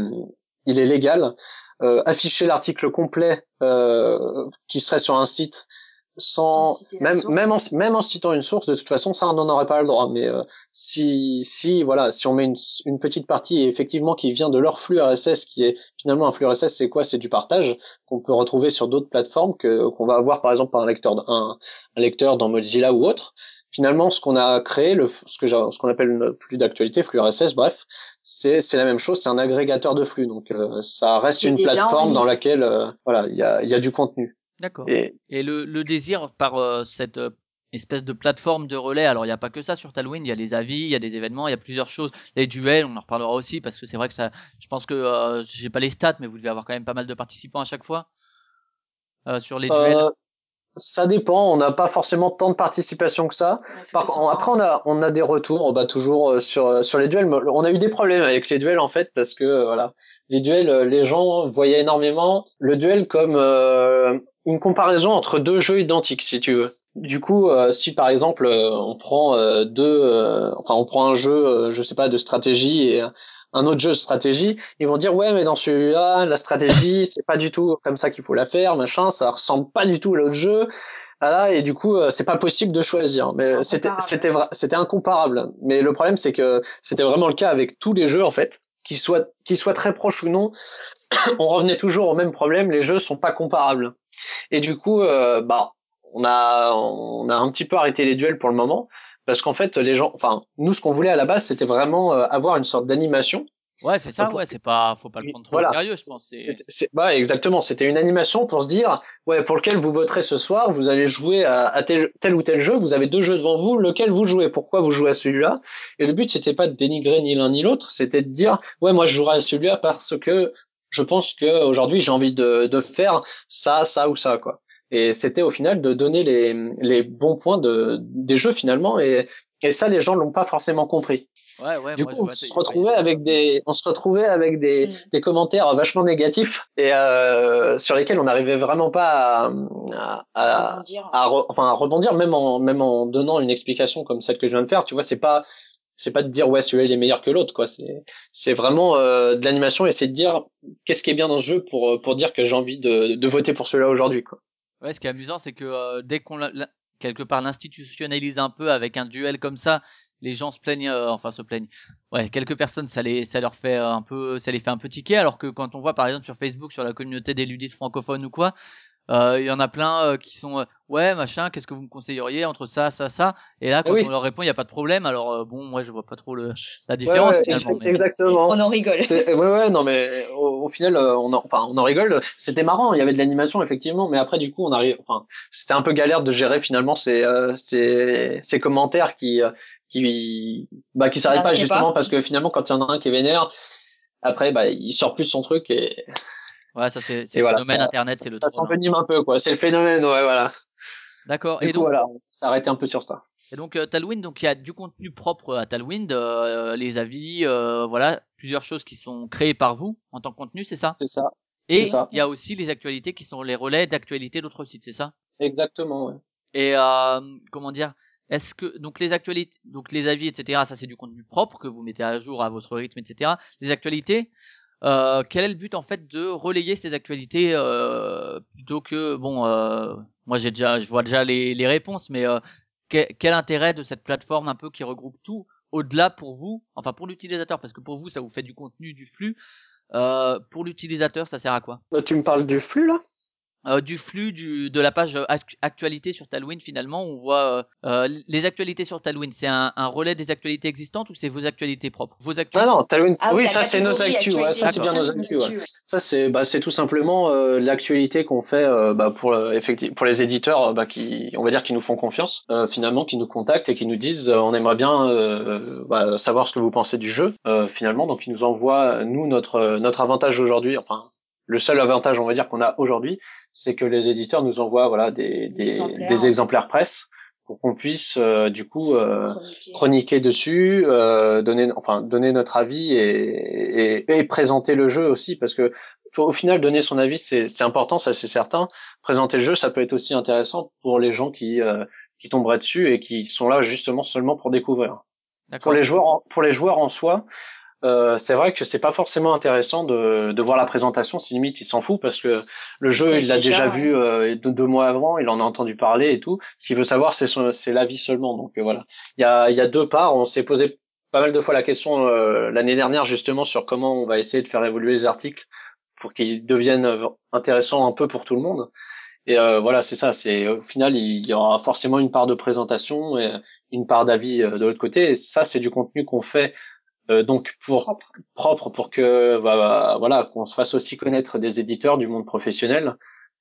il est légal. Euh, afficher l'article complet euh, qui serait sur un site sans, sans même même en, même en citant une source, de toute façon ça on n'en aurait pas le droit, mais euh, si si voilà si on met une, une petite partie effectivement qui vient de leur flux R S S, qui est finalement un flux R S S, c'est quoi, c'est du partage qu'on peut retrouver sur d'autres plateformes, que qu'on va avoir par exemple par un lecteur un, un lecteur dans Mozilla ou autre. Finalement, ce qu'on a créé, le, ce que ce qu'on appelle le flux d'actualité, flux R S S, bref, c'est c'est la même chose, c'est un agrégateur de flux, donc euh, ça reste c'est une plateforme dans laquelle euh, voilà il y a il y a du contenu. D'accord. Et, Et le, le désir par euh, cette euh, espèce de plateforme de relais, alors il y a pas que ça sur Thalwind, il y a les avis, il y a des événements, il y a plusieurs choses, il y a les duels, on en reparlera aussi parce que c'est vrai que ça, je pense que euh, j'ai pas les stats, mais vous devez avoir quand même pas mal de participants à chaque fois euh, sur les duels. Euh... Ça dépend, on n'a pas forcément tant de participation que ça. Par, on, après, on a, on a des retours, bah, toujours sur, sur les duels. On a eu des problèmes avec les duels, en fait, parce que, voilà, les duels, les gens voyaient énormément le duel comme euh, une comparaison entre deux jeux identiques, si tu veux. Du coup, euh, si, par exemple, on prend euh, deux, euh, enfin, on prend un jeu, je sais pas, de stratégie et un autre jeu de stratégie, ils vont dire ouais mais dans celui-là la stratégie c'est pas du tout comme ça qu'il faut la faire, machin, ça ressemble pas du tout à l'autre jeu, voilà, et du coup c'est pas possible de choisir, mais c'était c'était c'était incomparable. Mais le problème c'est que c'était vraiment le cas avec tous les jeux en fait, qu'ils soient qu'ils soient très proches ou non, on revenait toujours au même problème, les jeux sont pas comparables. Et du coup euh, bah on a on a un petit peu arrêté les duels pour le moment. Parce qu'en fait, les gens, enfin, nous, ce qu'on voulait à la base, c'était vraiment euh, avoir une sorte d'animation. Ouais, c'est ça. Donc, ouais, c'est pas, faut pas le prendre trop voilà. sérieux, je pense. C'est... C'est, c'est, bah, exactement. C'était une animation pour se dire, ouais, pour lequel vous voterez ce soir, vous allez jouer à, à tel, tel ou tel jeu. Vous avez deux jeux devant vous, lequel vous jouez. Pourquoi vous jouez à celui-là ? Et le but, c'était pas de dénigrer ni l'un ni l'autre. C'était de dire, ouais, moi, je jouerai à celui-là parce que je pense que aujourd'hui, j'ai envie de, de faire ça, ça ou ça, quoi. Et c'était au final de donner les, les bons points de, des jeux finalement, et, et ça les gens l'ont pas forcément compris. Ouais, ouais, du coup, on se retrouvait avec des, on se retrouvait avec des, mmh. des commentaires vachement négatifs et euh, sur lesquels on n'arrivait vraiment pas à, à, rebondir. à, re, enfin, à rebondir, même en, même en donnant une explication comme celle que je viens de faire. Tu vois, c'est pas, c'est pas de dire ouais celui-là il est meilleur que l'autre quoi. C'est, c'est vraiment euh, de l'animation et c'est de dire qu'est-ce qui est bien dans ce jeu pour, pour dire que j'ai envie de, de voter pour celui-là aujourd'hui quoi. Ouais, ce qui est amusant, c'est que euh, dès qu'on la, la, quelque part l'institutionnalise un peu avec un duel comme ça, les gens se plaignent, euh, enfin se plaignent. Ouais, quelques personnes, ça les, ça leur fait un peu, ça les fait un peu tiquer. Alors que quand on voit par exemple sur Facebook, sur la communauté des ludistes francophones ou quoi, il euh, y en a plein euh, qui sont, euh, ouais machin, qu'est-ce que vous me conseilleriez entre ça, ça, ça. Et là, quand oui. on leur répond, il y a pas de problème. Alors euh, bon, moi je vois pas trop le, la différence. Ouais, ouais, finalement, mais... Exactement. On en rigole. C'est... Ouais, ouais, non mais au, au final, on en, enfin, on en rigole. C'était marrant. Il y avait de l'animation effectivement, mais après du coup, on arrive. Enfin, c'était un peu galère de gérer finalement ces, euh, ces, ces commentaires qui, euh, qui, bah, qui s'arrêtent pas justement pas. Parce que finalement, quand il y en a un qui est vénère, après, bah, il sort plus son truc et. Ouais, ça c'est, c'est le voilà, phénomène ça, internet, ça, c'est le truc. Ça s'envenime un peu, quoi. C'est le phénomène, ouais, voilà. D'accord. Du et coup, donc, voilà, on s'arrêtait un peu sur ça. Et donc, euh, Thalwind, donc il y a du contenu propre à Thalwind, euh, les avis, euh, voilà, plusieurs choses qui sont créées par vous en tant que contenu, c'est ça ? C'est ça. Et il y a aussi les actualités qui sont les relais d'actualités d'autres sites, c'est ça ? Exactement, ouais. Et euh, comment dire ? Est-ce que donc les actualités, donc les avis, et cetera. Ça c'est du contenu propre que vous mettez à jour à votre rythme, et cetera. Les actualités. Euh, quel est le but en fait de relayer ces actualités euh, plutôt que bon, euh, moi j'ai déjà, je vois déjà les, les réponses, mais euh, quel, quel intérêt de cette plateforme un peu qui regroupe tout au-delà pour vous, enfin pour l'utilisateur, parce que pour vous ça vous fait du contenu, du flux. Euh, pour l'utilisateur, ça sert à quoi ? Tu me parles du flux là ? Euh, du flux du, de la page actualité sur Thalwind, finalement, on voit euh, les actualités sur Thalwind. C'est un, un relais des actualités existantes ou c'est vos actualités propres? Vos actus... Ah non, Thalwind, ah oui, ça c'est nos actus, ouais, ça c'est bien nos actus. Ouais. Ça c'est, bah, c'est tout simplement euh, l'actualité qu'on fait euh, bah, pour, euh, effectivement, pour les éditeurs, bah, qui, on va dire, qui nous font confiance, euh, finalement, qui nous contactent et qui nous disent, euh, on aimerait bien euh, bah, savoir ce que vous pensez du jeu, euh, finalement. Donc ils nous envoient, nous, notre, notre avantage aujourd'hui, enfin. Le seul avantage, on va dire, qu'on a aujourd'hui, c'est que les éditeurs nous envoient voilà des, des, exemplaires. des exemplaires presse pour qu'on puisse euh, du coup euh, chroniquer. chroniquer dessus, euh, donner enfin donner notre avis et, et, et présenter le jeu aussi, parce que au final donner son avis c'est, c'est important, ça c'est certain. Présenter le jeu, ça peut être aussi intéressant pour les gens qui euh, qui tomberaient dessus et qui sont là justement seulement pour découvrir. D'accord. Pour les joueurs, pour les joueurs en soi. Euh, c'est vrai que c'est pas forcément intéressant de, de voir la présentation, si limite il s'en fout parce que le jeu ouais, il l'a déjà, déjà vu euh, deux, deux mois avant, il en a entendu parler et tout. Ce qu'il veut savoir c'est son, c'est l'avis seulement. Donc euh, voilà, il y a, il y a deux parts. On s'est posé pas mal de fois la question euh, l'année dernière justement sur comment on va essayer de faire évoluer les articles pour qu'ils deviennent intéressants un peu pour tout le monde. Et euh, voilà, c'est ça. C'est au final il y aura forcément une part de présentation et une part d'avis euh, de l'autre côté. Et ça c'est du contenu qu'on fait. Euh, donc pour propre, propre pour que bah, bah, voilà qu'on se fasse aussi connaître des éditeurs du monde professionnel.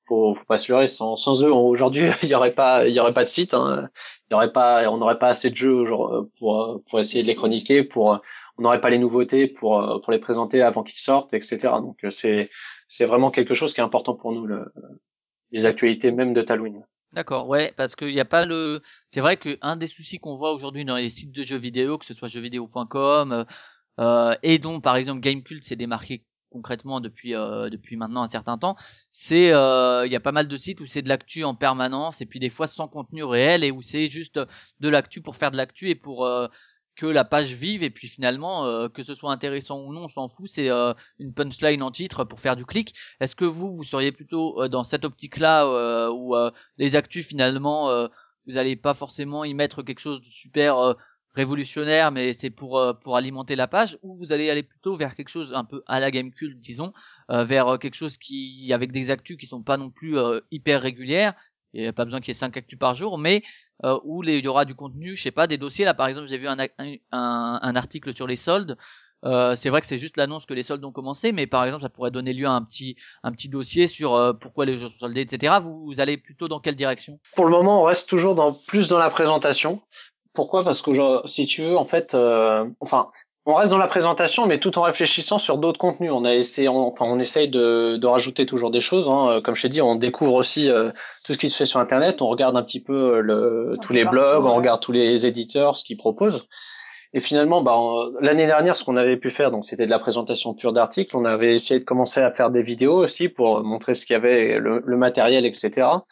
Faut faut pas se leurrer, sans sans eux aujourd'hui il y aurait pas il y aurait pas de site, hein. Il y aurait pas on n'aurait pas assez de jeux pour pour essayer de les chroniquer, pour on n'aurait pas les nouveautés pour pour les présenter avant qu'ils sortent, et cetera. Donc c'est c'est vraiment quelque chose qui est important pour nous, le, les actualités même de Thalwind. D'accord, ouais, parce qu'il n'y a pas le... C'est vrai qu'un des soucis qu'on voit aujourd'hui dans les sites de jeux vidéo, que ce soit jeux vidéo point com, euh, et dont par exemple Gamekult s'est démarqué concrètement depuis euh, depuis maintenant un certain temps, c'est euh, il y a pas mal de sites où c'est de l'actu en permanence, et puis des fois sans contenu réel, et où c'est juste de l'actu pour faire de l'actu, et pour euh, que la page vive, et puis finalement, euh, que ce soit intéressant ou non, on s'en fout, c'est euh, une punchline en titre pour faire du clic. Est-ce que vous, vous seriez plutôt euh, dans cette optique-là, euh, où euh, les actus, finalement, euh, vous n'allez pas forcément y mettre quelque chose de super euh, révolutionnaire, mais c'est pour euh, pour alimenter la page, ou vous allez aller plutôt vers quelque chose un peu à la Gamekult, disons, euh, vers euh, quelque chose qui avec des actus qui sont pas non plus euh, hyper régulières, il n'y a pas besoin qu'il y ait cinq actus par jour, mais... Euh, où les, il y aura du contenu, je sais pas, des dossiers. Là, par exemple, j'ai vu un, un, un article sur les soldes. Euh, c'est vrai que c'est juste l'annonce que les soldes ont commencé, mais par exemple, ça pourrait donner lieu à un petit, un petit dossier sur euh, pourquoi les jeux sont soldés, et cetera. Vous, vous allez plutôt dans quelle direction ? Pour le moment, on reste toujours dans plus dans la présentation. Pourquoi ? Parce que genre, si tu veux, en fait, euh, enfin. On reste dans la présentation, mais tout en réfléchissant sur d'autres contenus. On a essayé, on, enfin, on essaye de, de rajouter toujours des choses. Hein. Comme je t'ai dit, on découvre aussi euh, tout ce qui se fait sur Internet. On regarde un petit peu le, tous les blogs, partout, ouais. On regarde tous les éditeurs, ce qu'ils proposent. Et finalement, bah, on, l'année dernière, ce qu'on avait pu faire, donc c'était de la présentation pure d'articles. On avait essayé de commencer à faire des vidéos aussi pour montrer ce qu'il y avait, le, le matériel, et cetera.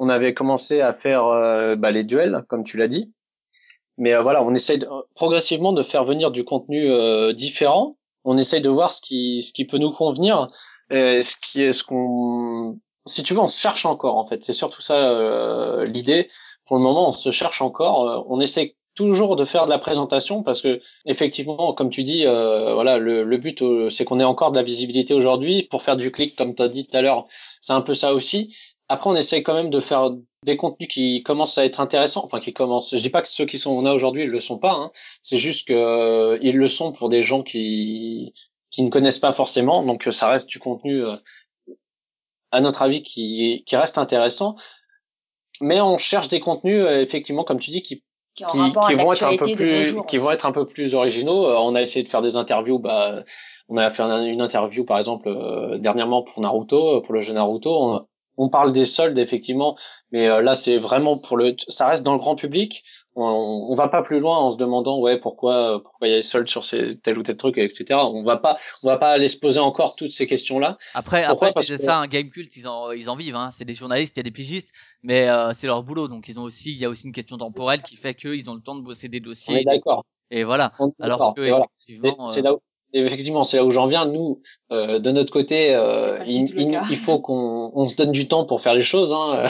On avait commencé à faire euh, bah, les duels, comme tu l'as dit. Mais euh, voilà, on essaye de, progressivement de faire venir du contenu euh, différent. On essaye de voir ce qui ce qui peut nous convenir, et ce qui est ce qu'on, si tu veux, on se cherche encore en fait. C'est surtout ça euh, l'idée. Pour le moment, on se cherche encore. On essaye toujours de faire de la présentation parce que effectivement, comme tu dis, euh, voilà, le, le but euh, c'est qu'on ait encore de la visibilité aujourd'hui pour faire du clic, comme t'as dit tout à l'heure. C'est un peu ça aussi. Après, on essaye quand même de faire des contenus qui commencent à être intéressants, enfin qui commencent. Je dis pas que ceux qui sont on a aujourd'hui ils le sont pas. Hein. C'est juste que euh, ils le sont pour des gens qui qui ne connaissent pas forcément. Donc ça reste du contenu, euh, à notre avis, qui qui reste intéressant. Mais on cherche des contenus euh, effectivement, comme tu dis, qui qui, qui, qui vont être un peu plus, jours, qui aussi. vont être un peu plus originaux. Euh, on a essayé de faire des interviews. Bah, on a fait une interview par exemple euh, dernièrement pour Naruto, pour le jeu Naruto. On, on parle des soldes effectivement, mais euh, là c'est vraiment pour le, ça reste dans le grand public. On, on va pas plus loin en se demandant ouais pourquoi pourquoi il y a des soldes sur ces, tel ou tel truc, et cetera. On va pas on va pas aller se poser encore toutes ces questions là. Après pourquoi après c'est que... ça un Gamekult, ils en ils en vivent hein. C'est des journalistes, il y a des pigistes, mais euh, c'est leur boulot, donc ils ont aussi il y a aussi une question temporelle qui fait qu'ils ont le temps de bosser des dossiers. On est d'accord. Et voilà. On est Alors que voilà. effectivement c'est, c'est là où... Effectivement, c'est là où j'en viens. Nous, euh, de notre côté, euh, il, il, il faut qu'on on se donne du temps pour faire les choses. Hein.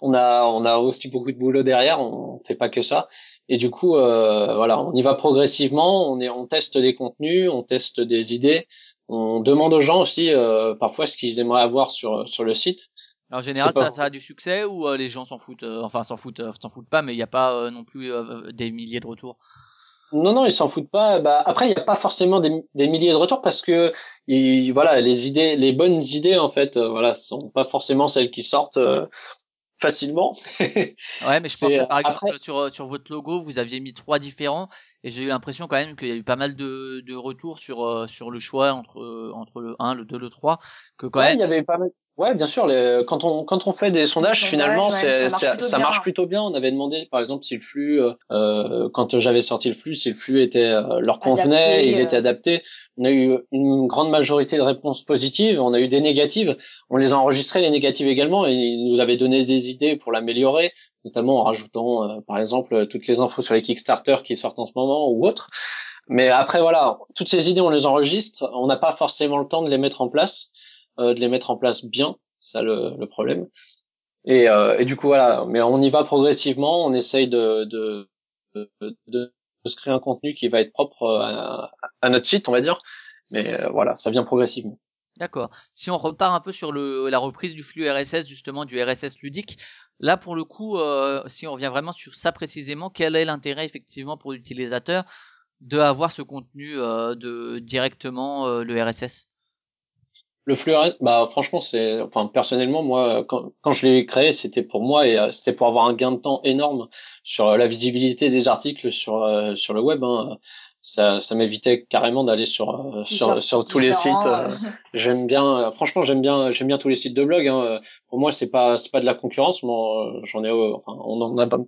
on a, on a aussi beaucoup de boulot derrière. On fait pas que ça. Et du coup, euh, voilà, on y va progressivement. On est, on teste des contenus, on teste des idées. On demande aux gens aussi euh, parfois ce qu'ils aimeraient avoir sur sur le site. Alors, en général, ça, ça a du succès ou euh, les gens s'en foutent. Euh, enfin, s'en foutent, euh, s'en foutent pas, mais il n'y a pas euh, non plus euh, des milliers de retours. Non, non, ils s'en foutent pas. Bah, après, il n'y a pas forcément des, des milliers de retours parce que, y, voilà, les idées, les bonnes idées, en fait, euh, voilà, sont pas forcément celles qui sortent euh, facilement. Ouais, mais je pense que, par exemple, après... sur, sur votre logo, vous aviez mis trois différents et j'ai eu l'impression quand même qu'il y a eu pas mal de, de retours sur, sur le choix entre, entre le un, le deux, le trois. Que quand ouais, même. Il y avait pas mal. Ouais, bien sûr, les... quand on quand on fait des sondages, sondages finalement, ouais, c'est, ça, marche, c'est, plutôt ça marche plutôt bien. On avait demandé, par exemple, si le flux, euh, quand j'avais sorti le flux, si le flux était euh, leur convenait, adapté, il euh... était adapté. On a eu une grande majorité de réponses positives. On a eu des négatives. On les a enregistrées les négatives également, et ils nous avaient donné des idées pour l'améliorer, notamment en rajoutant, euh, par exemple, toutes les infos sur les Kickstarter qui sortent en ce moment ou autres. Mais après, voilà, toutes ces idées, on les enregistre. On n'a pas forcément le temps de les mettre en place. Euh, de les mettre en place bien, ça le, le problème. Et, euh, et du coup voilà, mais on y va progressivement, on essaye de, de, de, de se créer un contenu qui va être propre à, à notre site, on va dire. Mais euh, voilà, ça vient progressivement. D'accord. Si on repart un peu sur le, la reprise du flux R S S, justement du R S S ludique, là pour le coup, euh, si on revient vraiment sur ça précisément, quel est l'intérêt effectivement pour l'utilisateur de avoir ce contenu euh, de directement euh, le R S S? Le flux, bah franchement c'est, enfin personnellement moi quand, quand je l'ai créé c'était pour moi et euh, c'était pour avoir un gain de temps énorme sur euh, la visibilité des articles sur euh, sur le web. Hein. Ça, ça m'évitait carrément d'aller sur euh, sur, sur tous les sites. Euh, euh... J'aime bien, euh, franchement j'aime bien j'aime bien tous les sites de blog. Hein. Pour moi c'est pas c'est pas de la concurrence, moi euh, j'en ai, euh, enfin on en a pas.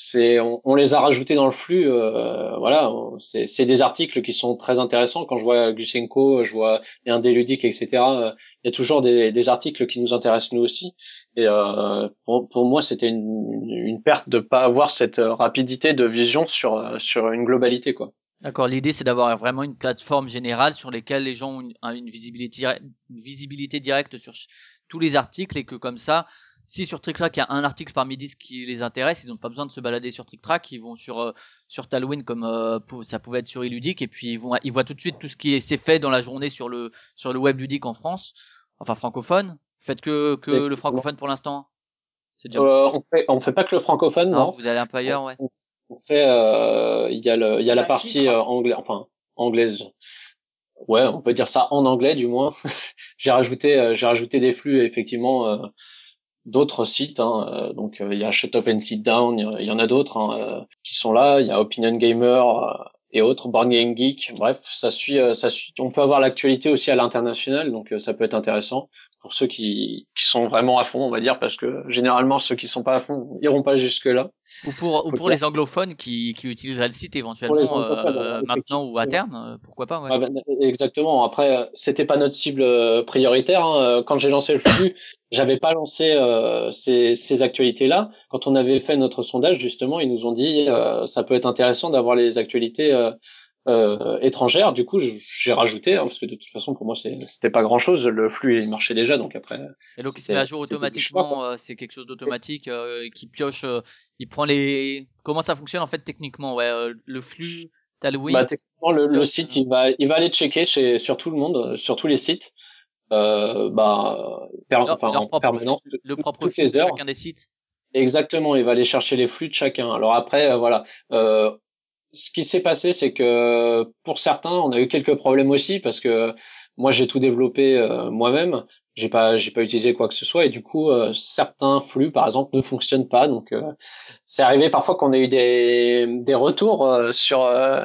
C'est, on, on les a rajoutés dans le flux, euh, voilà. C'est, c'est des articles qui sont très intéressants. Quand je vois Gusenko, je vois les Indéludiques, et cetera. Euh, il y a toujours des, des articles qui nous intéressent nous aussi. Et euh, pour, pour moi, c'était une, une perte de pas avoir cette rapidité de vision sur sur une globalité, quoi. D'accord. L'idée, c'est d'avoir vraiment une plateforme générale sur lesquelles les gens ont une, une visibilité, une visibilité directe sur tous les articles et que comme ça. Si sur Tric Trac il y a un article parmi dix qui les intéresse, ils n'ont pas besoin de se balader sur Tric Trac, ils vont sur euh, sur Thalwind comme euh, ça pouvait être sur Éludique, et puis ils vont ils voient tout de suite tout ce qui s'est fait dans la journée sur le sur le web ludique en France, enfin francophone. Faites que que c'est le francophone pour l'instant. C'est déjà... euh, on fait on fait pas que le francophone, non, non. Vous allez un peu ailleurs, ouais. On, on fait il euh, y a le il y a la partie euh, anglaise, enfin anglaise. Ouais, on peut dire ça en anglais du moins. j'ai rajouté euh, j'ai rajouté des flux effectivement. Euh, d'autres sites, hein. Donc il euh, y a Shut Up and Sit Down, il y, y en a d'autres hein, euh, qui sont là, il y a Opinion Gamer euh, et autres, Board Game Geek, bref, ça suit, euh, ça suit. On peut avoir l'actualité aussi à l'international, donc euh, ça peut être intéressant pour ceux qui, qui sont vraiment à fond, on va dire, parce que généralement ceux qui sont pas à fond iront pas jusque là. Ou pour, ou pour les anglophones qui, qui utilisent le site éventuellement euh, euh, maintenant ou à terme, pourquoi pas. Ouais. Ah ben, exactement. Après, c'était pas notre cible prioritaire. Hein. Quand j'ai lancé le flux. J'avais pas lancé euh, ces, ces actualités-là. Quand on avait fait notre sondage, justement, ils nous ont dit euh, ça peut être intéressant d'avoir les actualités euh, euh, étrangères. Du coup, j'ai rajouté hein, parce que de toute façon, pour moi, c'est, c'était pas grand-chose. Le flux il marchait déjà, donc après. Et donc il se met à jour automatiquement. Choix, euh, c'est quelque chose d'automatique euh, qui pioche. Euh, il prend les. Comment ça fonctionne en fait techniquement? Ouais, euh, le flux. Thalwind. Bah, techniquement, le, le site il va il va aller checker chez sur tout le monde, sur tous les sites. Euh, bah, per- leur, enfin, leur en propre, permanence, le tout, propre toutes flux les heures. De chacun des sites. Exactement, il va aller chercher les flux de chacun. Alors après, euh, voilà, euh, ce qui s'est passé, c'est que pour certains, on a eu quelques problèmes aussi parce que moi, j'ai tout développé euh, moi-même. J'ai pas, j'ai pas utilisé quoi que ce soit et du coup, euh, certains flux, par exemple, ne fonctionnent pas. Donc, euh, c'est arrivé parfois qu'on ait eu des des retours euh, sur euh,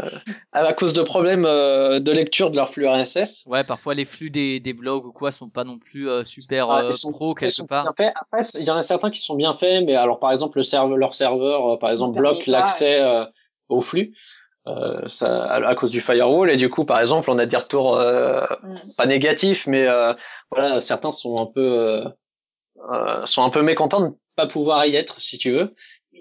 à cause de problèmes euh, de lecture de leur flux R S S. Ouais, parfois les flux des des blogs ou quoi sont pas non plus euh, super euh, sont, pro quelque part. Après, il y en a certains qui sont bien faits, mais alors par exemple, le serveur, leur serveur, euh, par exemple, bloque l'accès. Euh, au flux euh, ça, à, à cause du firewall et du coup par exemple on a des retours euh, mm. pas négatifs mais euh, voilà certains sont un peu euh, euh, sont un peu mécontents de pas pouvoir y être si tu veux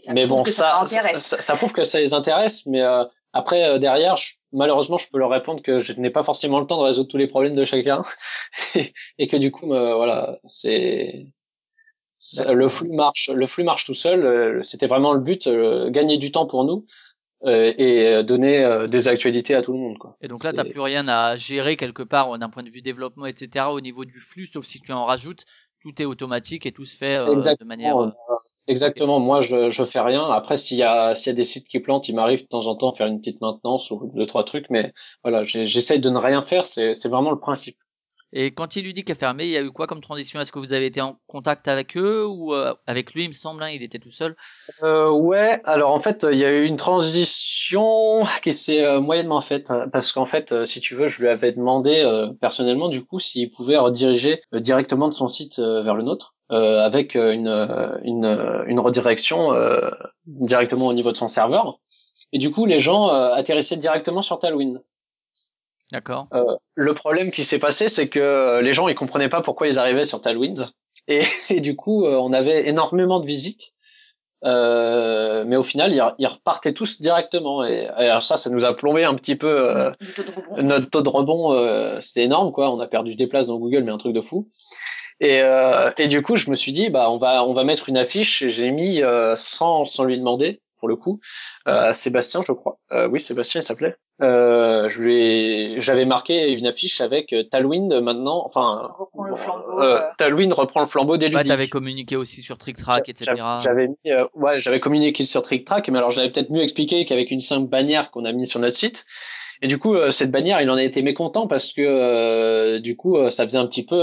mais, mais bon ça ça, ça, ça ça prouve que ça les intéresse mais euh, après euh, derrière je, malheureusement je peux leur répondre que je n'ai pas forcément le temps de résoudre tous les problèmes de chacun et, et que du coup euh, voilà c'est ça, le flux marche le flux marche tout seul euh, c'était vraiment le but euh, gagner du temps pour nous et donner des actualités à tout le monde quoi. Et donc là c'est... t'as plus rien à gérer quelque part d'un point de vue développement etc au niveau du flux sauf si tu en rajoutes tout est automatique et tout se fait euh, de manière euh, exactement moi je je fais rien après s'il y a s'il y a des sites qui plantent il m'arrive de temps en temps à faire une petite maintenance ou deux trois trucs mais voilà j'essaye de ne rien faire c'est c'est vraiment le principe. Et quand Éludique a fermé, il y a eu quoi comme transition? Est-ce que vous avez été en contact avec eux ou euh, avec lui, il me semble, hein, il était tout seul. Euh, ouais, alors en fait, il y a eu une transition qui s'est euh, moyennement faite, hein, parce qu'en fait, euh, si tu veux, je lui avais demandé euh, personnellement, du coup, s'il pouvait rediriger euh, directement de son site euh, vers le nôtre, euh, avec euh, une, euh, une, euh, une redirection euh, directement au niveau de son serveur. Et du coup, les gens euh, atterrissaient directement sur Thalwind. D'accord. Euh, le problème qui s'est passé, c'est que les gens ils comprenaient pas pourquoi ils arrivaient sur Thalwind et, et du coup on avait énormément de visites, euh, mais au final ils, ils repartaient tous directement et, et ça ça nous a plombé un petit peu euh, taux de notre taux de rebond, euh, c'était énorme quoi, on a perdu des places dans Google mais un truc de fou. Et, euh, et du coup je me suis dit bah on va on va mettre une affiche et j'ai mis euh, sans sans lui demander. Pour le coup, euh, Sébastien, je crois. Euh, oui, Sébastien, il s'appelait. Euh, je lui ai... J'avais marqué une affiche avec Thalwind maintenant. Enfin, reprend le flambeau, euh, euh... Thalwind reprend le flambeau des Éludiques. Ouais, t'avais communiqué aussi sur Tric Trac, et cetera. J'avais mis, euh, ouais, j'avais communiqué sur Tric Trac, mais alors j'avais peut-être mieux expliqué qu'avec une simple bannière qu'on a mise sur notre site. Et du coup, euh, cette bannière, il en a été mécontent parce que euh, du coup, euh, ça faisait un petit peu,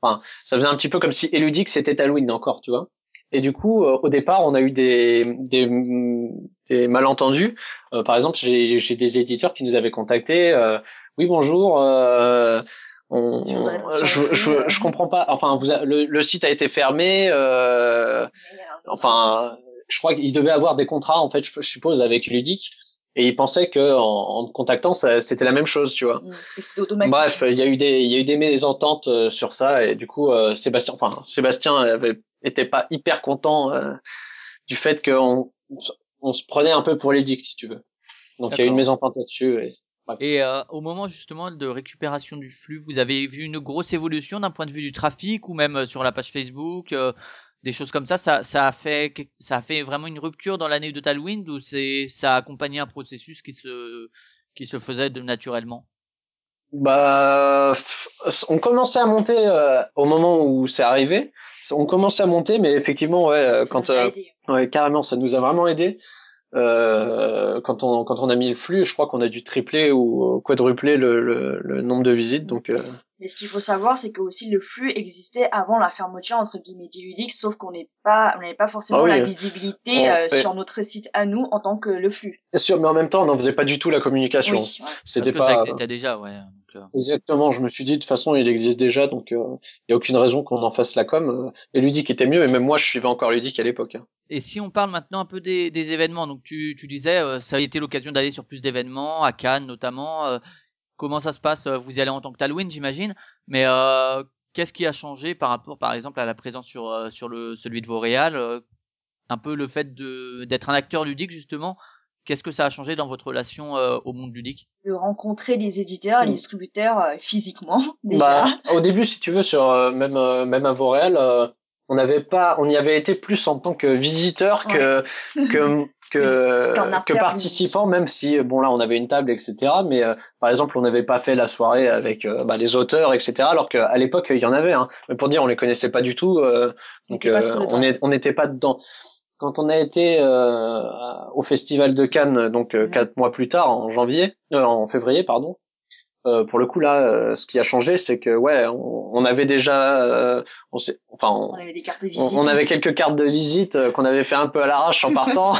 enfin, euh, ça faisait un petit peu comme si Éludique c'était Thalwind encore, tu vois. Et du coup, euh, au départ, on a eu des des, des malentendus. Euh, par exemple, j'ai, j'ai des éditeurs qui nous avaient contactés. Euh, oui, bonjour. Euh, on, je, je, je, je comprends pas. Enfin, vous a, le, le site a été fermé. Euh, enfin, je crois qu'ils devaient avoir des contrats, en fait, je, je suppose, avec Éludique. Et ils pensaient que en, en contactant, ça, c'était la même chose, tu vois. Et c'était automatique. Bref, il y a eu des il y a eu des mésententes euh, sur ça. Et du coup, euh, Sébastien, enfin, Sébastien avait était pas hyper content euh, du fait qu'on on se prenait un peu pour l'édicte si tu veux. Donc il y a eu une mésentente là-dessus et ouais. Et euh, au moment justement de récupération du flux, vous avez vu une grosse évolution d'un point de vue du trafic ou même sur la page Facebook euh, des choses comme ça, ça ça a fait ça a fait vraiment une rupture dans l'année de Thalwind ou c'est ça a accompagné un processus qui se qui se faisait de, naturellement. Bah, on commençait à monter euh, au moment où c'est arrivé. On commençait à monter, mais effectivement, ouais, euh, quand euh, ouais, carrément, ça nous a vraiment aidé. Euh, quand on quand on a mis le flux, je crois qu'on a dû tripler ou quadrupler le le, le nombre de visites. Donc. Euh... Mais ce qu'il faut savoir, c'est que aussi le flux existait avant la fermeture entre guillemets d'Éludique, sauf qu'on n'est pas on n'avait pas forcément ah oui. la visibilité euh, sur notre site à nous en tant que le flux. Bien sûr, mais en même temps, on n'en faisait pas du tout la communication. Oui, ouais. C'était parce pas. Que ça existait déjà, ouais. Exactement, je me suis dit de toute façon il existe déjà donc il euh, y a aucune raison qu'on en fasse la com et Éludique était mieux et même moi je suivais encore Éludique à l'époque. Et si on parle maintenant un peu des, des événements donc tu, tu disais euh, ça a été l'occasion d'aller sur plus d'événements à Cannes notamment euh, comment ça se passe vous y allez en tant que Thalwind j'imagine mais euh, qu'est-ce qui a changé par rapport par exemple à la présence sur, euh, sur le, celui de vos réals euh, un peu le fait de, d'être un acteur ludique justement. Qu'est-ce que ça a changé dans votre relation euh, au monde ludique ? De rencontrer les éditeurs et les distributeurs euh, physiquement. Déjà. Bah, au début, si tu veux, sur euh, même euh, même à Voreal, euh, on n'avait pas, on y avait été plus en tant que visiteur que ouais. que que, que participant, même si bon là on avait une table, et cetera. Mais euh, par exemple, on n'avait pas fait la soirée avec euh, bah, les auteurs, et cetera. Alors qu'à l'époque, il y en avait. Hein. Mais pour dire, on les connaissait pas du tout, euh, donc euh, on est, on n'était pas dedans. Quand on a été euh, au festival de Cannes, donc euh, quatre mois plus tard, en janvier, euh, en février, pardon. Euh, pour le coup là, euh, ce qui a changé, c'est que ouais, on, on avait déjà, euh, on s'est, enfin, on, on avait des cartes de visite. On, on avait quelques cartes de visite euh, qu'on avait fait un peu à l'arrache en partant.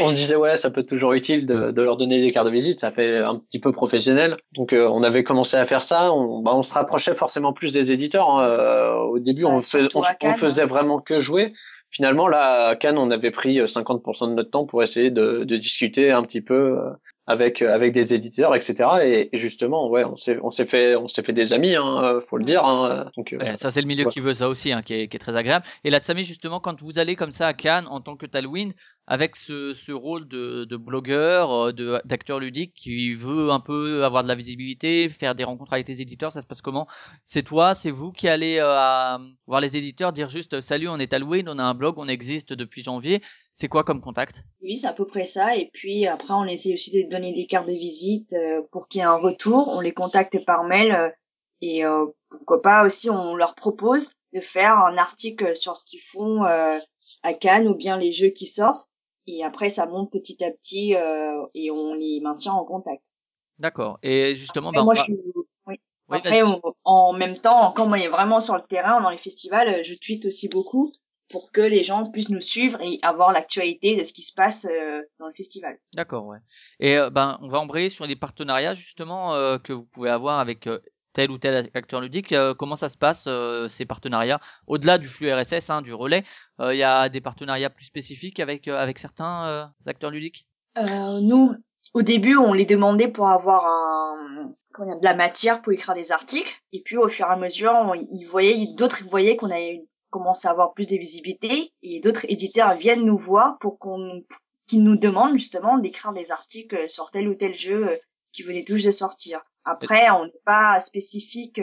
On se disait ouais, ça peut être toujours utile de, de leur donner des cartes de visite, ça fait un petit peu professionnel. Donc euh, on avait commencé à faire ça. On, bah, on se rapprochait forcément plus des éditeurs. Hein. Au début, ouais, on, fais, on, Cannes, on faisait hein. vraiment que jouer. Finalement là, à Cannes, on avait pris cinquante pour cent de notre temps pour essayer de, de discuter un petit peu avec avec des éditeurs, et cetera. Et, et justement ouais, on s'est on s'est fait on s'est fait des amis, hein, faut le dire. Hein. Donc, euh, ouais, ça c'est le milieu ouais. qui veut ça aussi, hein, qui est qui est très agréable. Et là, Latsami, justement, quand vous allez comme ça à Cannes en tant que Thalwind, avec ce ce rôle de de blogueur, de d'acteur ludique qui veut un peu avoir de la visibilité, faire des rencontres avec les éditeurs, ça se passe comment? C'est toi, c'est vous qui allez euh, à, voir les éditeurs, dire juste salut, on est Thalwind, on a un blog, on existe depuis janvier. C'est quoi comme contact? Oui, c'est à peu près ça. Et puis après, on essaie aussi de donner des cartes de visite pour qu'il y ait un retour. On les contacte par mail et euh, pourquoi pas aussi, on leur propose de faire un article sur ce qu'ils font euh, à Cannes ou bien les jeux qui sortent. Et après, ça monte petit à petit euh, et on les maintient en contact. D'accord. Et justement, après, bah, moi, on va... je... oui. Oui, après, on... en même temps, quand on est vraiment sur le terrain, dans les festivals, je tweete aussi beaucoup, pour que les gens puissent nous suivre et avoir l'actualité de ce qui se passe euh, dans le festival. D'accord, ouais. Et euh, ben, on va embrayer sur les partenariats justement euh, que vous pouvez avoir avec euh, tel ou tel acteur ludique. Euh, comment ça se passe euh, ces partenariats? Au-delà du flux R S S, hein, du relais, il euh, y a des partenariats plus spécifiques avec euh, avec certains euh, acteurs ludiques. Euh, nous, au début, on les demandait pour avoir un qu'on a de la matière pour écrire des articles. Et puis, au fur et à mesure, on, ils voyaient d'autres voyaient qu'on avait une commence à avoir plus de visibilité et d'autres éditeurs viennent nous voir pour qu'on qu'ils nous demandent justement d'écrire des articles sur tel ou tel jeu qui venait tout juste de sortir. Après, on n'est pas spécifique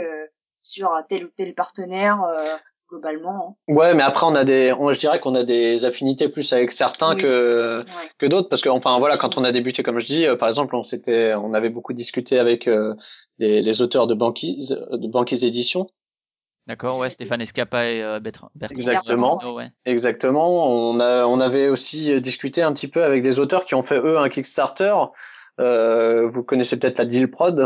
sur tel ou tel partenaire globalement. Ouais, mais après on a des on, je dirais qu'on a des affinités plus avec certains oui. que ouais. que d'autres parce que enfin voilà, quand on a débuté comme je dis par exemple, on s'était on avait beaucoup discuté avec euh, les, les auteurs de Bankiiiz de Bankiiiz Éditions. D'accord, ouais, Stéphane Escapa et euh, Bertrand. Exactement. Bertrand, ouais. Exactement. On a, on avait aussi discuté un petit peu avec des auteurs qui ont fait eux un Kickstarter. Euh, vous connaissez peut-être la Deal Prod.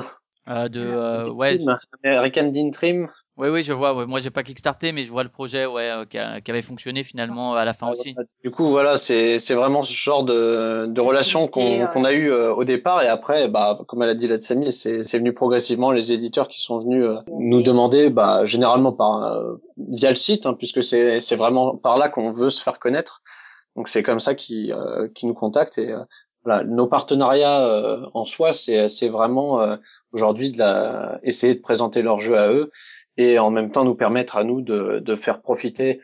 Euh, de, euh, ouais. American Teen Dream. Oui, oui, je vois. Ouais. Moi, j'ai pas Kickstarter, mais je vois le projet, ouais, euh, qui, a, qui avait fonctionné finalement à la fin ah, aussi. Du coup, voilà, c'est, c'est vraiment ce genre de, de relation qu'on, euh... qu'on a eu euh, au départ, et après, bah, comme elle a dit Latsami, c'est, c'est venu progressivement les éditeurs qui sont venus euh, nous demander, bah, généralement par euh, via le site, hein, puisque c'est, c'est vraiment par là qu'on veut se faire connaître. Donc c'est comme ça qu'ils, euh, qu'ils nous contactent et. Euh, Voilà, nos partenariats euh, en soi, c'est, c'est vraiment euh, aujourd'hui de la, essayer de présenter leurs jeux à eux et en même temps nous permettre à nous de, de faire profiter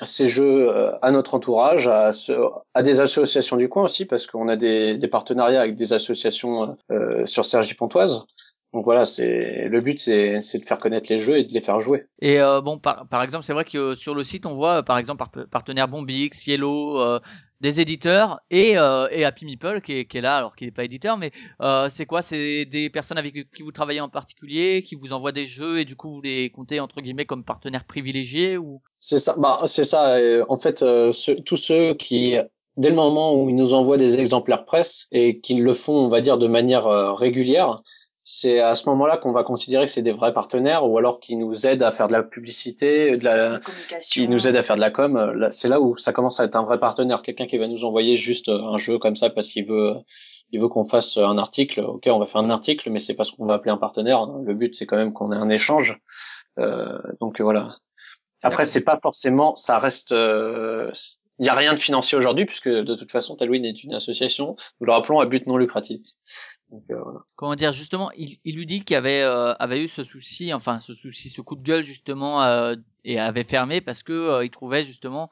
ces jeux euh, à notre entourage, à, ce, à des associations du coin aussi parce qu'on a des, des partenariats avec des associations euh, sur Cergy-Pontoise. Donc voilà, c'est le but, c'est, c'est de faire connaître les jeux et de les faire jouer. Et euh, bon, par, par exemple, c'est vrai que euh, sur le site, on voit euh, par exemple par, partenaires Bombix, Yellow. Euh, des éditeurs et euh, et Happy Meeple qui est qui est là alors qu'il n'est pas éditeur mais euh, c'est quoi c'est des personnes avec qui vous travaillez en particulier qui vous envoient des jeux et du coup vous les comptez entre guillemets comme partenaires privilégiés ou c'est ça bah c'est ça euh, en fait euh, ce, tous ceux qui dès le moment où ils nous envoient des exemplaires presse et qui le font on va dire de manière euh, régulière c'est à ce moment-là qu'on va considérer que c'est des vrais partenaires ou alors qui nous aident à faire de la publicité, de la, la qui nous aident à faire de la com. Là, c'est là où ça commence à être un vrai partenaire. Quelqu'un qui va nous envoyer juste un jeu comme ça parce qu'il veut, il veut qu'on fasse un article. Ok, on va faire un article, mais c'est pas ce qu'on va appeler un partenaire. Le but, c'est quand même qu'on ait un échange. Euh, donc voilà. Après, c'est pas forcément, ça reste. Euh, Il n'y a rien de financier aujourd'hui, puisque de toute façon, Thalwind est une association, nous le rappelons, à but non lucratif. Donc, euh, voilà. Comment dire, justement, il, il lui dit qu'il avait, euh, avait eu ce souci, enfin ce souci, ce coup de gueule, justement, euh, et avait fermé parce que euh, il trouvait, justement,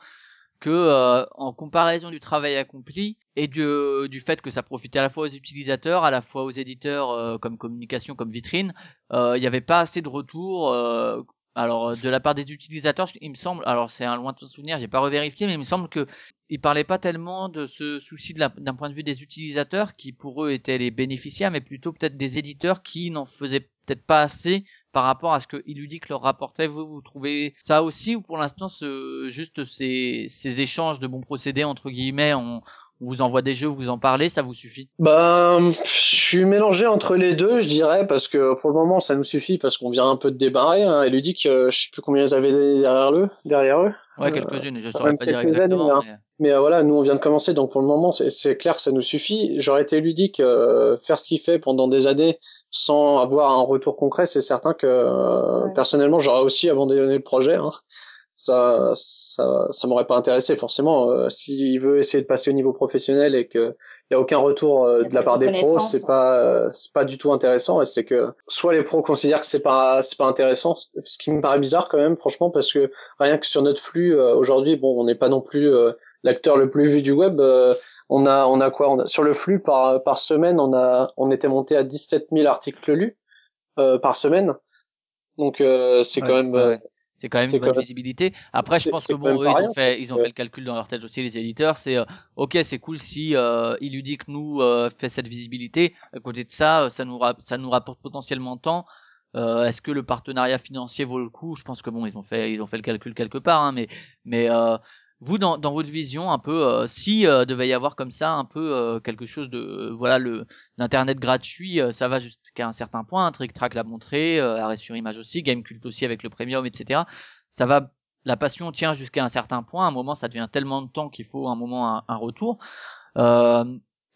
que euh, en comparaison du travail accompli et du, euh, du fait que ça profitait à la fois aux utilisateurs, à la fois aux éditeurs, euh, comme communication, comme vitrine, euh, il n'y avait pas assez de retour... Euh, Alors de la part des utilisateurs, il me semble, alors c'est un lointain souvenir, j'ai pas revérifié, mais il me semble que ils parlaient pas tellement de ce souci de la, d'un point de vue des utilisateurs qui pour eux étaient les bénéficiaires, mais plutôt peut-être des éditeurs qui n'en faisaient peut-être pas assez par rapport à ce que Éludique leur rapportait. Vous, vous trouvez ça aussi, ou pour l'instant, ce, juste ces, ces échanges de bons procédés, entre guillemets, on, on vous envoie des jeux, vous en parlez, ça vous suffit? Bah, je suis mélangé entre les deux, je dirais, parce que pour le moment, ça nous suffit, parce qu'on vient un peu de débarrer, hein. Éludique, je sais plus combien ils avaient derrière eux, derrière eux. Ouais, quelques-unes, je ne saurais pas dire exactement. Années, mais... mais euh, voilà, nous on vient de commencer, donc pour le moment c'est, c'est clair que ça nous suffit. J'aurais été ludique, euh, faire ce qu'il fait pendant des années sans avoir un retour concret, c'est certain que euh, ouais. personnellement j'aurais aussi abandonné le projet, hein. Ça, ça, ça m'aurait pas intéressé forcément. Euh, s'il veut essayer de passer au niveau professionnel et que il y a aucun retour euh, de la part des pros, c'est pas, euh, c'est pas du tout intéressant. Et c'est que soit les pros considèrent que c'est pas, c'est pas intéressant, ce qui me paraît bizarre quand même, franchement, parce que rien que sur notre flux euh, aujourd'hui, bon, on n'est pas non plus euh, l'acteur le plus vu du web. Euh, on a, on a quoi on a, sur le flux par par semaine, on a, on était monté à dix-sept mille articles lus euh, par semaine. Donc euh, c'est ouais, quand même. Ouais. Euh, C'est quand même c'est une bonne visibilité. Après, je pense que bon, eux, ils ont fait, ils ont ouais. fait le calcul dans leur tête aussi, les éditeurs. C'est euh, ok, c'est cool si euh, Éludique nous euh, fait cette visibilité. À côté de ça, ça nous ra- ça nous rapporte potentiellement tant. Euh, est-ce que le partenariat financier vaut le coup? Je pense que bon, ils ont fait, ils ont fait le calcul quelque part. Hein, mais, mais euh, vous, dans, dans votre vision, un peu, euh, si euh, devait y avoir comme ça, un peu euh, quelque chose de, euh, voilà, le l'internet gratuit, euh, ça va juste. Qu'à un certain point, Tric Trac l'a montré, euh, Arrêt sur Image aussi, Gamekult aussi avec le Premium, et cetera. Ça va, la passion tient jusqu'à un certain point. À un moment, ça devient tellement de temps qu'il faut un moment un, un retour. Euh,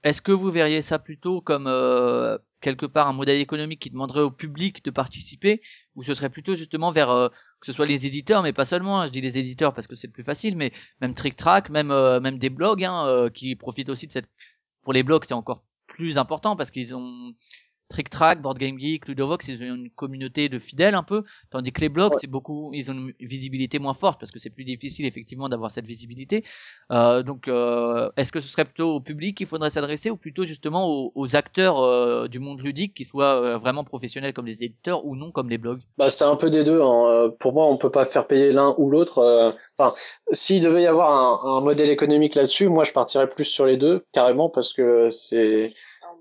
est-ce que vous verriez ça plutôt comme euh, quelque part un modèle économique qui demanderait au public de participer, ou ce serait plutôt justement vers euh, que ce soit les éditeurs, mais pas seulement. Je dis les éditeurs parce que c'est le plus facile, mais même Tric Trac, même euh, même des blogs hein, euh, qui profitent aussi de cette. Pour les blogs, c'est encore plus important parce qu'ils ont Tric Trac, Board Game Geek, Ludovox, ils ont une communauté de fidèles un peu, tandis que les blogs, ouais. c'est beaucoup, ils ont une visibilité moins forte parce que c'est plus difficile effectivement d'avoir cette visibilité. Euh, donc, euh, est-ce que ce serait plutôt au public qu'il faudrait s'adresser ou plutôt justement aux, aux acteurs euh, du monde ludique, qu'ils soient euh, vraiment professionnels comme les éditeurs ou non comme les blogs? Bah, c'est un peu des deux. Hein. Pour moi, on peut pas faire payer l'un ou l'autre. Euh, enfin, s'il devait y avoir un, un modèle économique là-dessus, moi, je partirais plus sur les deux carrément parce que c'est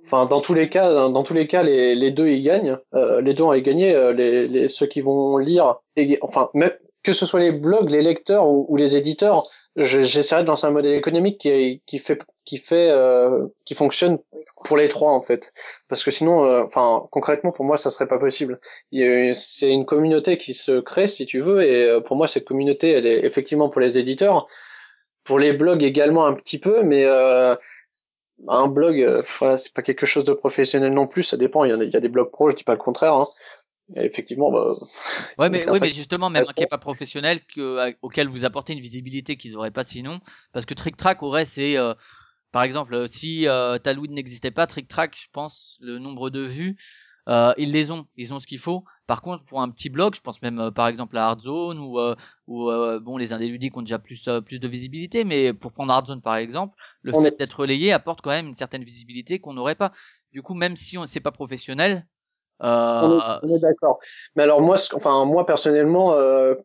Enfin, dans tous les cas, dans tous les cas, les, les deux ils gagnent. Euh, les deux ont gagné. Euh, les, les ceux qui vont lire, et, enfin, même que ce soit les blogs, les lecteurs ou, ou les éditeurs, je, j'essaierai de lancer un modèle économique qui, qui fait, qui fait, euh, qui fonctionne pour les trois en fait. Parce que sinon, euh, enfin, concrètement, pour moi, ça serait pas possible. Il y a, c'est une communauté qui se crée, si tu veux, et pour moi, cette communauté, elle est effectivement pour les éditeurs, pour les blogs également un petit peu, mais euh, un blog, euh, voilà, c'est pas quelque chose de professionnel non plus, ça dépend, il y a, il y a des blogs pros, je dis pas le contraire, hein. Et effectivement, bah, ouais, mais, oui, mais justement, même un qui est pas professionnel, que, auquel vous apportez une visibilité qu'ils auraient pas sinon, parce que Tric Trac aurait, c'est, euh, par exemple, si euh, Thalwind n'existait pas, Tric Trac, je pense, le nombre de vues, euh, ils les ont, ils ont ce qu'il faut. Par contre, pour un petit blog, je pense même euh, par exemple à Hardzone ou euh, ou euh, bon, les Indéludiques ont déjà plus euh, plus de visibilité, mais pour prendre Hardzone par exemple, le on fait est... d'être relayé apporte quand même une certaine visibilité qu'on n'aurait pas. Du coup, même si on c'est pas professionnel, euh... on, est, on est d'accord. Mais alors moi, ce, enfin moi personnellement, euh,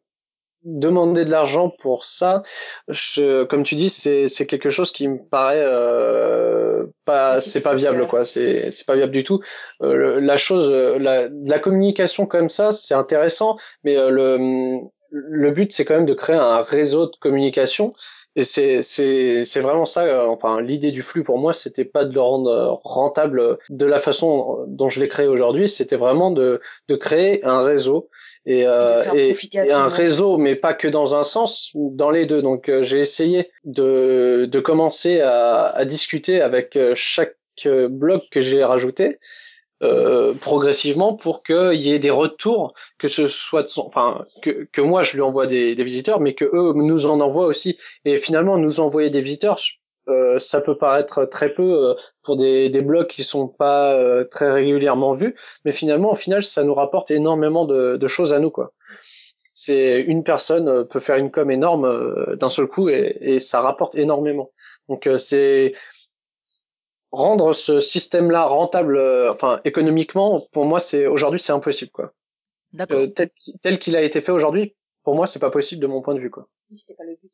demander de l'argent pour ça, je, comme tu dis, c'est c'est quelque chose qui me paraît euh, pas, c'est pas viable quoi, c'est c'est pas viable du tout. Euh, le, la chose, la, la communication comme ça, c'est intéressant, mais euh, le le but c'est quand même de créer un réseau de communication et c'est c'est c'est vraiment ça. Euh, enfin l'idée du flux pour moi, c'était pas de le rendre rentable de la façon dont je l'ai créé aujourd'hui, c'était vraiment de de créer un réseau. Et, euh, et, et un réseau, mais pas que dans un sens, dans les deux. Donc euh, j'ai essayé de, de commencer à, à discuter avec chaque blog que j'ai rajouté euh, progressivement pour qu'il y ait des retours, que ce soit de son, enfin que, que moi je lui envoie des, des visiteurs, mais que eux nous en envoient aussi. Et finalement nous envoyer des visiteurs, euh, ça peut paraître très peu euh, pour des, des blogs qui sont pas euh, très régulièrement vus, mais finalement, au final, ça nous rapporte énormément de, de choses à nous, quoi. C'est une personne euh, peut faire une com énorme euh, d'un seul coup et, et ça rapporte énormément. Donc euh, c'est rendre ce système-là rentable, euh, enfin économiquement, pour moi, c'est aujourd'hui c'est impossible, quoi. D'accord. Euh, tel, tel qu'il a été fait aujourd'hui, pour moi, c'est pas possible de mon point de vue, quoi. C'était pas le but.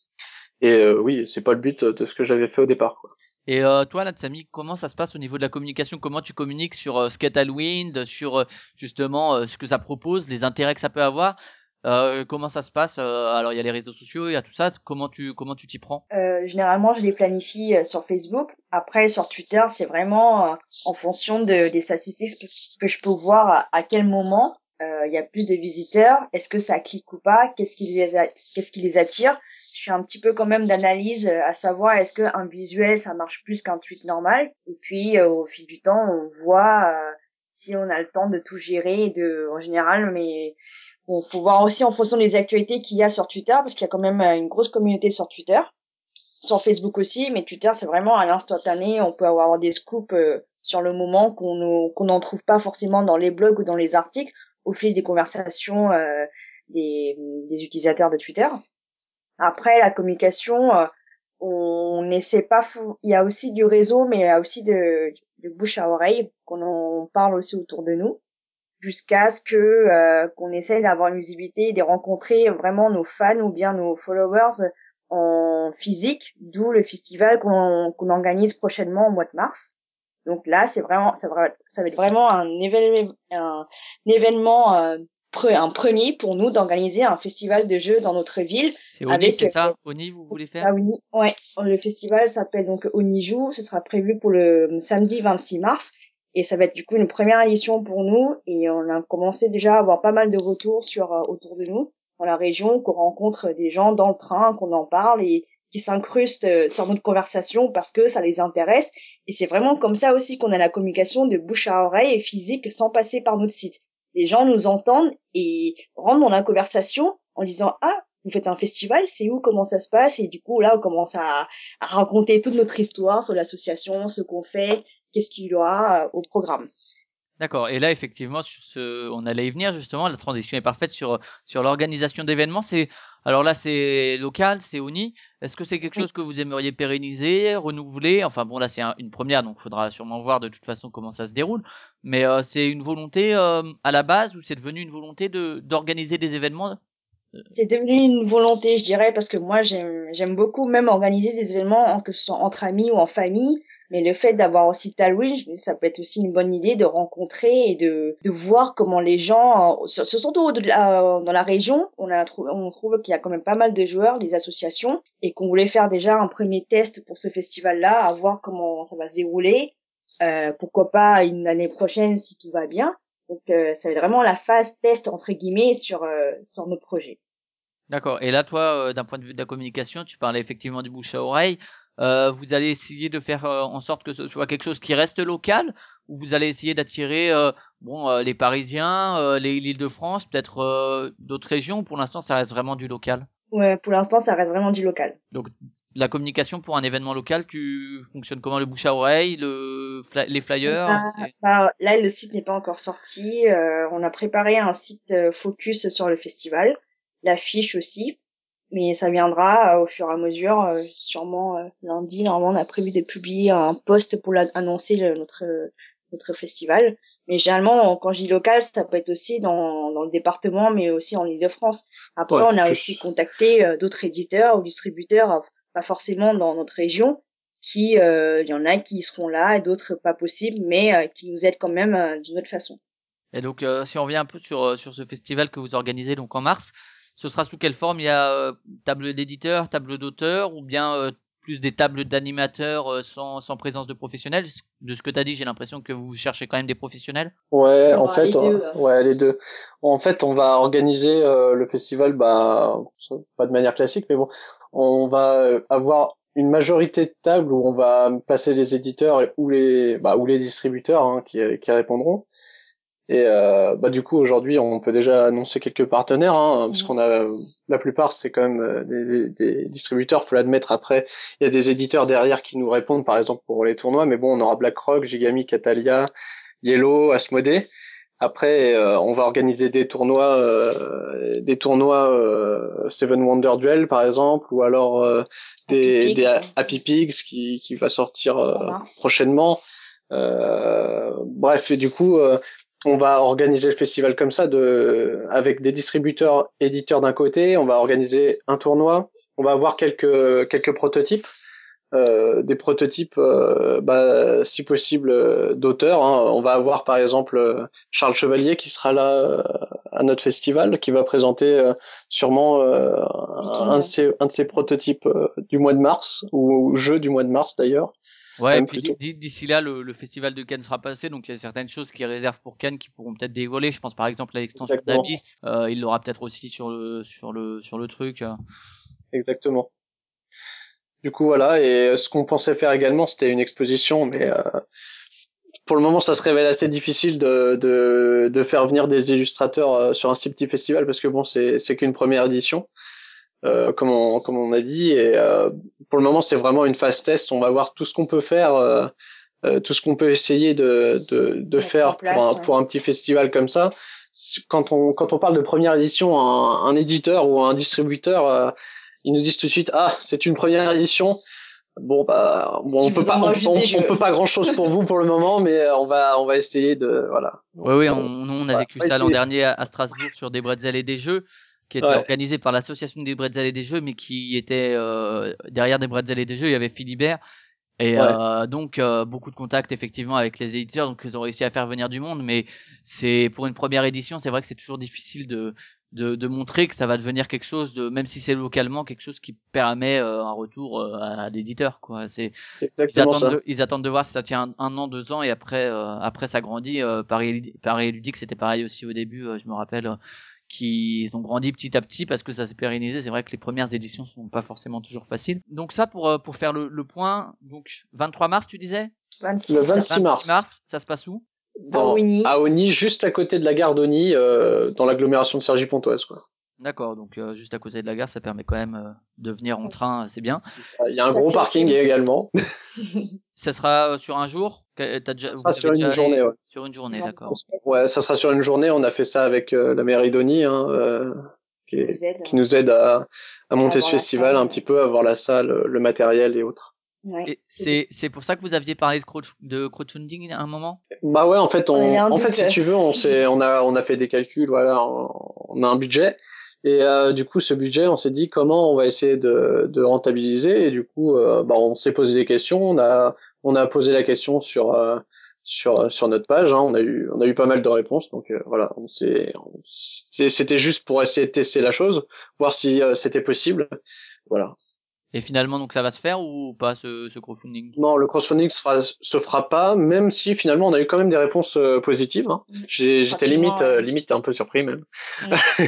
Et euh, oui, c'est pas le but de ce que j'avais fait au départ, quoi. Et euh, toi, Latsami, comment ça se passe au niveau de la communication? Comment tu communiques sur euh, ce qu'est Thalwind, sur euh, justement euh, ce que ça propose, les intérêts que ça peut avoir? Euh, comment ça se passe? Alors il y a les réseaux sociaux, il y a tout ça. Comment tu comment tu t'y prends? Euh, généralement, je les planifie sur Facebook. Après, sur Twitter, c'est vraiment en fonction de, des statistiques que je peux voir à quel moment euh, il y a plus de visiteurs. Est-ce que ça clique ou pas? Qu'est-ce qui les a, qu'est-ce qui les attire? Je suis un petit peu quand même d'analyse à savoir est-ce que un visuel ça marche plus qu'un tweet normal. Et puis euh, au fil du temps, on voit euh, si on a le temps de tout gérer. De en général, mais bon, faut voir aussi en fonction des actualités qu'il y a sur Twitter, parce qu'il y a quand même une grosse communauté sur Twitter, sur Facebook aussi, mais Twitter c'est vraiment à l'instantané, on peut avoir des scoops sur le moment qu'on qu'on n'en trouve pas forcément dans les blogs ou dans les articles au fil des conversations euh, des, des utilisateurs de Twitter. Après la communication, on n'essaie pas, fou... il y a aussi du réseau, mais il y a aussi de, de bouche à oreille qu'on en parle aussi autour de nous, jusqu'à ce que euh, qu'on essaye d'avoir une visibilité, de rencontrer vraiment nos fans ou bien nos followers en physique, d'où le festival qu'on qu'on organise prochainement au mois de mars. Donc là, c'est vraiment ça, ça va être vraiment un événement, un, un événement euh, pre, un premier pour nous d'organiser un festival de jeux dans notre ville. C'est Oni, c'est ça, euh, Oni, vous voulez faire? Ah, Oni, ouais. Le festival s'appelle donc Oni Joue. Ce sera prévu pour le samedi vingt-six mars. Et ça va être du coup une première édition pour nous, et on a commencé déjà à avoir pas mal de retours sur euh, autour de nous, dans la région, qu'on rencontre des gens dans le train, qu'on en parle et qui s'incrustent euh, sur notre conversation parce que ça les intéresse. Et c'est vraiment comme ça aussi qu'on a la communication de bouche à oreille et physique sans passer par notre site. Les gens nous entendent et rentrent dans la conversation en disant « Ah, vous faites un festival, c'est où, comment ça se passe ?» Et du coup, là, on commence à, à raconter toute notre histoire sur l'association, ce qu'on fait, qu'est-ce qu'il y aura au programme. D'accord. Et là, effectivement, sur ce, on allait y venir, justement. La transition est parfaite sur, sur l'organisation d'événements. C'est, alors là, c'est local, c'est Oni. Est-ce que c'est quelque oui. chose que vous aimeriez pérenniser, renouveler? Enfin bon, là, c'est un, une première, donc il faudra sûrement voir de toute façon comment ça se déroule. Mais euh, c'est une volonté euh, à la base, ou c'est devenu une volonté de, d'organiser des événements? C'est devenu une volonté, je dirais, parce que moi, j'aime, j'aime beaucoup même organiser des événements, que ce soit entre amis ou en famille. Mais le fait d'avoir aussi Thalwind, ça peut être aussi une bonne idée de rencontrer et de, de voir comment les gens, surtout dans la région, on, a, on trouve qu'il y a quand même pas mal de joueurs, des associations, et qu'on voulait faire déjà un premier test pour ce festival-là, à voir comment ça va se dérouler, euh, pourquoi pas une année prochaine si tout va bien. Donc euh, ça va être vraiment la phase test, entre guillemets, sur, euh, sur nos projets. D'accord. Et là, toi, euh, d'un point de vue de la communication, tu parlais effectivement du bouche à oreille. Euh, vous allez essayer de faire euh, en sorte que ce soit quelque chose qui reste local, ou vous allez essayer d'attirer euh, bon euh, les Parisiens, euh, les l'Île-de-France, peut-être euh, d'autres régions, ou pour l'instant ça reste vraiment du local? Ouais, pour l'instant ça reste vraiment du local. Donc la communication pour un événement local, tu fonctionnes comment? Le bouche à oreille, le fly- les flyers? Bah, c'est... Bah, là le site n'est pas encore sorti, euh, on a préparé un site focus sur le festival, l'affiche aussi. Mais ça viendra euh, au fur et à mesure, euh, sûrement euh, lundi. Normalement, on a prévu de publier un post pour annoncer le, notre euh, notre festival. Mais généralement, quand je dis local, ça peut être aussi dans dans le département, mais aussi en Île-de-France. Après, ouais, on a aussi contacté euh, d'autres éditeurs ou distributeurs, pas forcément dans notre région, qui il euh, y en a qui seront là et d'autres pas possibles, mais euh, qui nous aident quand même euh, d'une autre façon. Et donc, euh, si on revient un peu sur sur ce festival que vous organisez donc en mars. Ce sera sous quelle forme? Il y a euh, table d'éditeur, table d'auteur, ou bien euh, plus des tables d'animateurs euh, sans, sans présence de professionnels? De ce que tu as dit, j'ai l'impression que vous cherchez quand même des professionnels. Ouais, on en fait, les deux, on, ouais, les deux. En fait, on va organiser euh, le festival, bah, pas de manière classique, mais bon, on va avoir une majorité de tables où on va placer les éditeurs ou les, bah, ou les distributeurs hein, qui, qui répondront. Et euh, bah du coup aujourd'hui on peut déjà annoncer quelques partenaires hein, parce qu'on a la plupart c'est quand même des, des distributeurs, faut l'admettre. Après il y a des éditeurs derrière qui nous répondent par exemple pour les tournois, mais bon on aura BlackRock, Gigami, Catalia, Yellow, Asmodée. Après euh, on va organiser des tournois euh, des tournois euh, Seven Wonders Duel par exemple, ou alors euh, des Happy Pigs, des Happy Pigs qui qui va sortir euh, prochainement. Euh, bref, et du coup euh, on va organiser le festival comme ça, de, avec des distributeurs, éditeurs d'un côté, on va organiser un tournoi, on va avoir quelques quelques prototypes, euh, des prototypes, euh, bah, si possible, euh, d'auteurs. Hein. On va avoir par exemple Charles Chevalier qui sera là euh, à notre festival, qui va présenter euh, sûrement euh, un, de ses, un de ses prototypes euh, du mois de mars, ou jeu du mois de mars d'ailleurs. Ouais, puis d'ici là, le, le festival de Cannes sera passé, donc il y a certaines choses qui réservent pour Cannes qui pourront peut-être dévoiler. Je pense par exemple à l'extension d'Abyss, euh, il l'aura peut-être aussi sur le sur le sur le truc. Exactement. Du coup voilà, et ce qu'on pensait faire également, c'était une exposition, mais euh, pour le moment, ça se révèle assez difficile de de de faire venir des illustrateurs sur un si petit festival parce que bon, c'est c'est qu'une première édition. Euh, comme on, comme on a dit, et euh, pour le moment c'est vraiment une phase test. On va voir tout ce qu'on peut faire, euh, euh, tout ce qu'on peut essayer de de, de faire place, pour un, ouais. pour un petit festival comme ça. Quand on quand on parle de première édition, un, un éditeur ou un distributeur, euh, ils nous disent tout de suite ah c'est une première édition. Bon bah bon, on peut pas on, on, on peut pas grand chose pour vous pour le moment, mais on va on va essayer de voilà. Oui oui, on, on a vécu ouais, ça l'an dernier à Strasbourg sur des Bretzelles et des jeux, qui était ouais. organisé par l'association des Bretzelles et des jeux, mais qui était euh, derrière des Bretzelles et des jeux, il y avait Philibert et ouais. euh, donc euh, beaucoup de contacts effectivement avec les éditeurs, donc ils ont réussi à faire venir du monde, mais c'est pour une première édition, c'est vrai que c'est toujours difficile de de, de montrer que ça va devenir quelque chose de, même si c'est localement, quelque chose qui permet euh, un retour euh, à l'éditeur quoi. C'est, c'est exactement ils attendent ça. De, ils attendent de voir si ça tient un, un an, deux ans, et après euh, après ça grandit. Euh, Paris Paris Éludique, c'était pareil aussi au début, euh, je me rappelle. Euh, qui ont grandi petit à petit parce que ça s'est pérennisé. C'est vrai que les premières éditions sont pas forcément toujours faciles. Donc ça, pour pour faire le, le point, donc vingt-trois mars, tu disais ? vingt-six. Le vingt-six mars. vingt-six mars, ça se passe où ? Dans, à Ogny. À Ogny, juste à côté de la gare d'Ogny, euh, dans l'agglomération de Cergy-Pontoise, quoi. D'accord, donc euh, juste à côté de la gare, ça permet quand même euh, de venir en train, c'est bien. Il y a un gros parking également. Ça sera sur un jour ? T'as déjà, ça sera sur une déjà... journée, ouais. Sur une journée, d'accord. Ouais, ça sera sur une journée. On a fait ça avec euh, la mairie d'Ogny, hein, euh, qui, est, aide, qui nous aide à, à monter à ce festival salle, un petit peu, à avoir la salle, le matériel et autres. Ouais, et c'est, c'est pour ça que vous aviez parlé de, crowd, de crowdfunding à un moment ? Bah ouais, en fait, on, on en fait, si tu veux, on, s'est, on, a, on a fait des calculs, voilà, on, on a un budget. Et euh, du coup, ce budget, on s'est dit comment on va essayer de, de rentabiliser. Et du coup, euh, bah, on s'est posé des questions. On a, on a posé la question sur, euh, sur, sur notre page. Hein. On a eu, on a eu pas mal de réponses. Donc euh, voilà, on s'est, on, c'était juste pour essayer de tester la chose, voir si euh, c'était possible. Voilà. Et finalement, donc ça va se faire ou pas ce, ce crowdfunding ? Non, le crowdfunding se fera, se fera pas, même si finalement on a eu quand même des réponses euh, positives. Hein. J'ai, j'étais limite, euh, limite un peu surpris même, oui.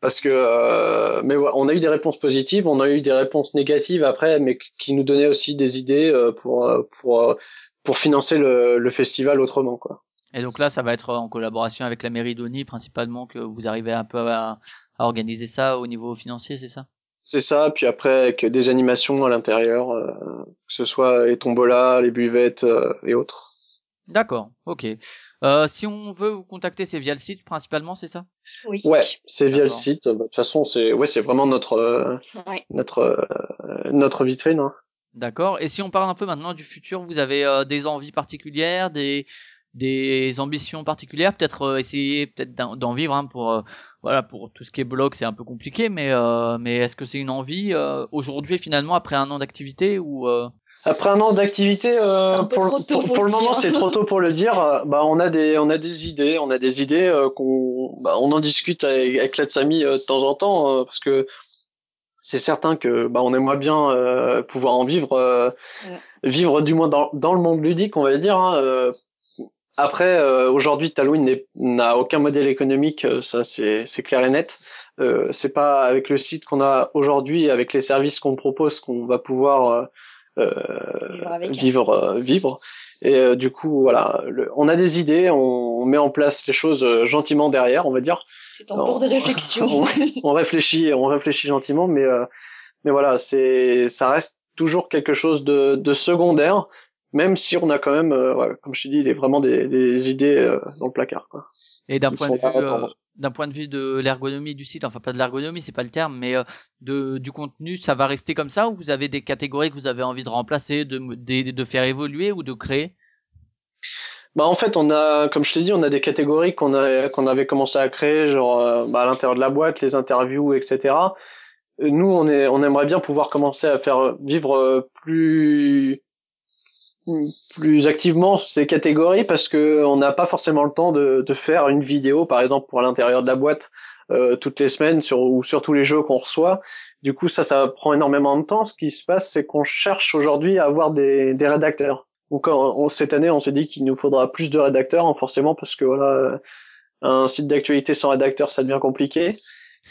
parce que euh, mais ouais, on a eu des réponses positives, on a eu des réponses négatives après, mais qui nous donnaient aussi des idées euh, pour pour pour financer le, le festival autrement quoi. Et donc là, ça va être en collaboration avec la mairie d'Ogny principalement que vous arrivez un peu à, à organiser ça au niveau financier, c'est ça ? C'est ça, puis après avec des animations à l'intérieur, euh, que ce soit les tombolas, les buvettes euh, et autres. D'accord, ok. Euh, si on veut vous contacter, c'est via le site principalement, c'est ça ? Oui. Ouais, c'est via D'accord. le site. De toute façon, c'est ouais, c'est vraiment notre euh, ouais. notre euh, notre vitrine. Hein. D'accord. Et si on parle un peu maintenant du futur, vous avez euh, des envies particulières, des des ambitions particulières, peut-être euh, essayer peut-être d'en, d'en vivre hein, pour euh, voilà, pour tout ce qui est blog, c'est un peu compliqué, mais euh, mais est-ce que c'est une envie euh, aujourd'hui finalement après un an d'activité ou euh... après un an d'activité euh, pour, pour, pour, pour le moment c'est trop tôt pour le dire. Bah on a des on a des idées, on a des idées euh, qu'on bah, on en discute avec, avec Latsami euh, de temps en temps euh, parce que c'est certain que bah on aimerait bien euh, pouvoir en vivre euh, ouais. vivre du moins dans dans le monde ludique on va dire. Hein, euh, Après, euh, aujourd'hui, Thalwind n'a aucun modèle économique, ça c'est, c'est clair et net. Euh, c'est pas avec le site qu'on a aujourd'hui, avec les services qu'on propose, qu'on va pouvoir euh, vivre, vivre, euh, vivre. Et euh, du coup, voilà, le, on a des idées, on, on met en place les choses euh, gentiment derrière, on va dire. C'est en cours de réflexion. on, on réfléchit, on réfléchit gentiment, mais euh, mais voilà, c'est, ça reste toujours quelque chose de, de secondaire. Même si on a quand même, euh, ouais, comme je te dis, des, vraiment des, des idées euh, dans le placard. Quoi. Et d'un point, de vue, euh, d'un point de vue de l'ergonomie du site, enfin pas de l'ergonomie, c'est pas le terme, mais euh, de, du contenu, ça va rester comme ça ou vous avez des catégories que vous avez envie de remplacer, de, de, de faire évoluer ou de créer ? Bah en fait, on a, comme je t'ai dit, on a des catégories qu'on a, qu'on avait commencé à créer, genre euh, bah, à l'intérieur de la boîte, les interviews, et cetera. Nous, on est, on aimerait bien pouvoir commencer à faire vivre plus, plus activement ces catégories parce que on n'a pas forcément le temps de, de faire une vidéo, par exemple, pour l'intérieur de la boîte euh, toutes les semaines sur ou sur tous les jeux qu'on reçoit. Du coup, ça, ça prend énormément de temps. Ce qui se passe, c'est qu'on cherche aujourd'hui à avoir des, des rédacteurs. Donc, on, cette année, on se dit qu'il nous faudra plus de rédacteurs, forcément, parce que voilà, un site d'actualité sans rédacteur, ça devient compliqué.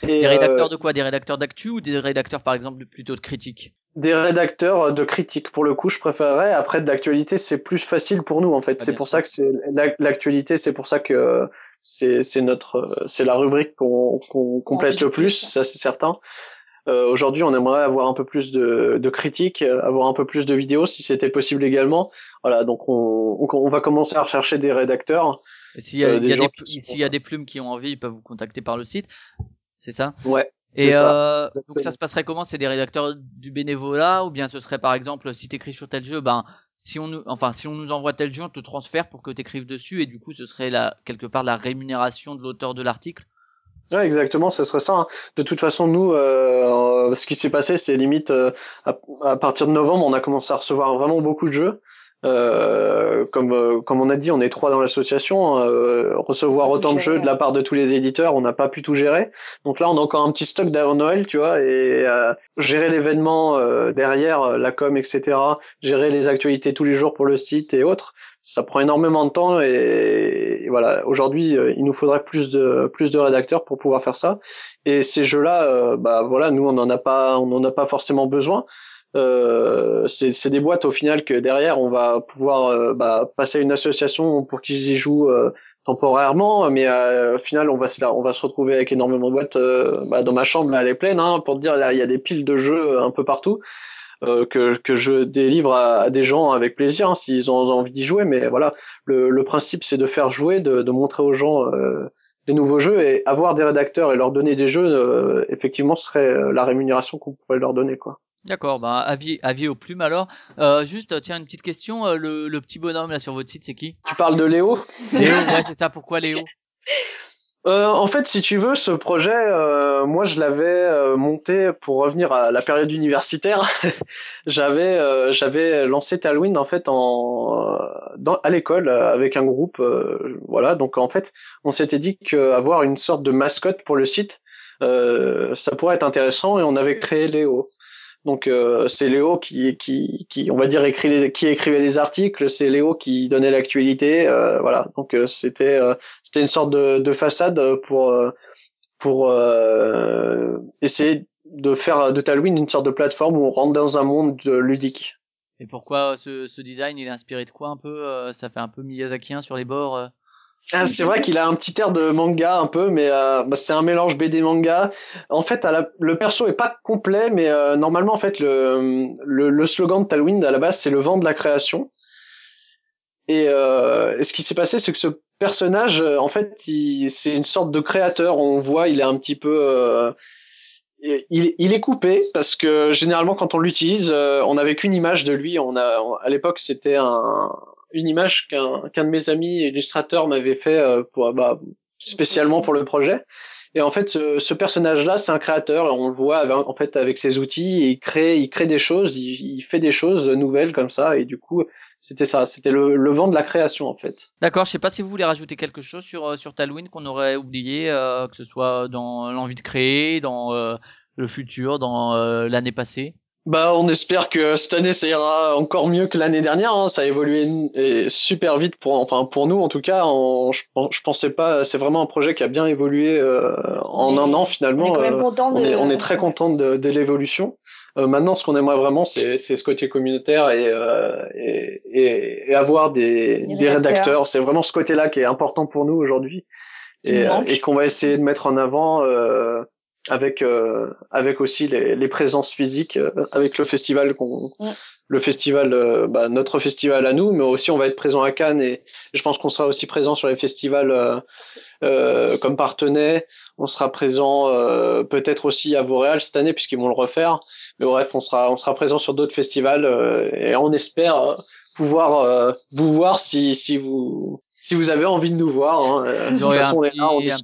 Et des rédacteurs euh, de quoi? Des rédacteurs d'actu ou des rédacteurs, par exemple, plutôt de critiques? Des rédacteurs de critiques, pour le coup, je préférerais. Après, de l'actualité, c'est plus facile pour nous, en fait. Ah, c'est pour ça que c'est l'actualité, c'est pour ça que c'est, c'est notre, c'est la rubrique qu'on, qu'on complète le plus, ça c'est certain. Euh, aujourd'hui, on aimerait avoir un peu plus de, de critiques, avoir un peu plus de vidéos, si c'était possible également. Voilà, donc on, on, on va commencer à rechercher des rédacteurs. Et s'il y a, euh, des y a des, qui, s'il y a des plumes qui ont envie, ils peuvent vous contacter par le site. C'est ça? Ouais. Et euh, ça, donc ça se passerait comment? C'est des rédacteurs du bénévolat ou bien ce serait par exemple si t'écris sur tel jeu, ben si on nous, enfin si on nous envoie tel jeu, on te transfère pour que t'écrives dessus et du coup ce serait la quelque part la rémunération de l'auteur de l'article. Ouais, exactement, ce serait ça. Hein. De toute façon, nous, euh, ce qui s'est passé, c'est limite euh, à, à partir de novembre, on a commencé à recevoir vraiment beaucoup de jeux. Euh, comme euh, comme on a dit, on est trois dans l'association. Euh, recevoir autant de jeux de la part de tous les éditeurs, on n'a pas pu tout gérer. Donc là, on a encore un petit stock d'avant Noël, tu vois, et euh, gérer l'événement euh, derrière, la com, et cetera. Gérer les actualités tous les jours pour le site et autres, ça prend énormément de temps. Et, et voilà, aujourd'hui, il nous faudrait plus de plus de rédacteurs pour pouvoir faire ça. Et ces jeux-là, euh, bah voilà, nous, on n'en a pas, on n'en a pas forcément besoin. Euh, c'est, c'est des boîtes au final que derrière on va pouvoir euh, bah, passer à une association pour qu'ils y jouent euh, temporairement, mais euh, au final on va se, on va se retrouver avec énormément de boîtes. Euh, bah, dans ma chambre là, elle est pleine, hein, pour te dire, là il y a des piles de jeux un peu partout euh, que que je délivre à, à des gens avec plaisir, hein, s'ils ont envie d'y jouer. Mais voilà, le, le principe c'est de faire jouer, de, de montrer aux gens euh, les nouveaux jeux, et avoir des rédacteurs et leur donner des jeux, euh, effectivement serait la rémunération qu'on pourrait leur donner, quoi. D'accord, bah avis avis aux plumes alors. Euh, juste tiens une petite question, euh, le le petit bonhomme là sur votre site, c'est qui? Tu parles de Léo? Léo, ouais, c'est ça, pourquoi Léo? Euh en fait, si tu veux, ce projet euh, moi je l'avais euh, monté pour revenir à la période universitaire. j'avais euh, j'avais lancé Thalwind en fait en dans à l'école avec un groupe, euh, voilà, donc en fait, on s'était dit qu'avoir une sorte de mascotte pour le site euh, ça pourrait être intéressant, et on avait créé Léo. Donc euh, c'est Léo qui qui qui on va dire écrit les, qui écrivait les articles, c'est Léo qui donnait l'actualité, euh, voilà. Donc euh, c'était euh, c'était une sorte de, de façade pour pour euh, essayer de faire de Thalwind une sorte de plateforme où on rentre dans un monde ludique. Et pourquoi ce ce design, il est inspiré de quoi un peu? Ça fait un peu miyazakien sur les bords. Euh. Ah, c'est vrai qu'il a un petit air de manga un peu, mais euh, bah, c'est un mélange B D manga. En fait, à la, le perso est pas complet, mais euh, normalement en fait le, le le slogan de Thalwind à la base c'est le vent de la création. Et, euh, et ce qui s'est passé, c'est que ce personnage, en fait, il, c'est une sorte de créateur. On voit, il est un petit peu euh, il, il est coupé parce que généralement quand on l'utilise, euh, on n'avait qu'une image de lui. On a on, à l'époque c'était un une image qu'un qu'un de mes amis illustrateurs m'avait fait pour bah spécialement pour le projet. Et en fait ce, ce personnage là, c'est un créateur, on le voit avec, en fait avec ses outils, et il crée il crée des choses, il, il fait des choses nouvelles comme ça, et du coup c'était ça, c'était le, le vent de la création en fait. D'accord, je sais pas si vous voulez rajouter quelque chose sur sur Thalwind qu'on aurait oublié, euh, que ce soit dans l'envie de créer, dans euh, le futur, dans euh, l'année passée. Bah, on espère que cette année ça ira encore mieux que l'année dernière. Hein. Ça a évolué et super vite pour, enfin pour nous en tout cas. On, je, je pensais pas. C'est vraiment un projet qui a bien évolué euh, en et un an finalement. On est, quand même content de... on est, on est très content de, de l'évolution. Euh, maintenant, ce qu'on aimerait vraiment, c'est, c'est ce côté communautaire et, euh, et, et, et avoir des, des, des rédacteurs. C'est vraiment ce côté-là qui est important pour nous aujourd'hui, et, et qu'on va essayer de mettre en avant. Euh, avec euh, avec aussi les, les présences physiques, euh, avec le festival qu'on ouais. le festival euh, bah, notre festival à nous, mais aussi on va être présent à Cannes, et je pense qu'on sera aussi présent sur les festivals euh, euh, comme Partenay. On sera présent euh, peut-être aussi à Boréal cette année puisqu'ils vont le refaire. Mais bref, on sera on sera présent sur d'autres festivals euh, et on espère euh, pouvoir euh, vous voir si si vous si vous avez envie de nous voir. Hein. Euh, de toute façon, on est là. On est un,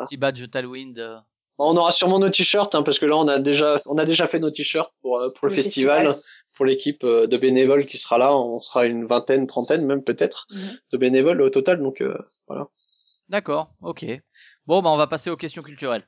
un petit badge Thalwind. Euh... On aura sûrement nos t-shirts hein, parce que là on a déjà on a déjà fait nos t-shirts pour euh, pour le, le festival, festival, pour l'équipe euh, de bénévoles qui sera là. On sera une vingtaine, trentaine même peut-être mm-hmm. de bénévoles au total. Donc euh, voilà. D'accord, ok. Bon, bah on va passer aux questions culturelles.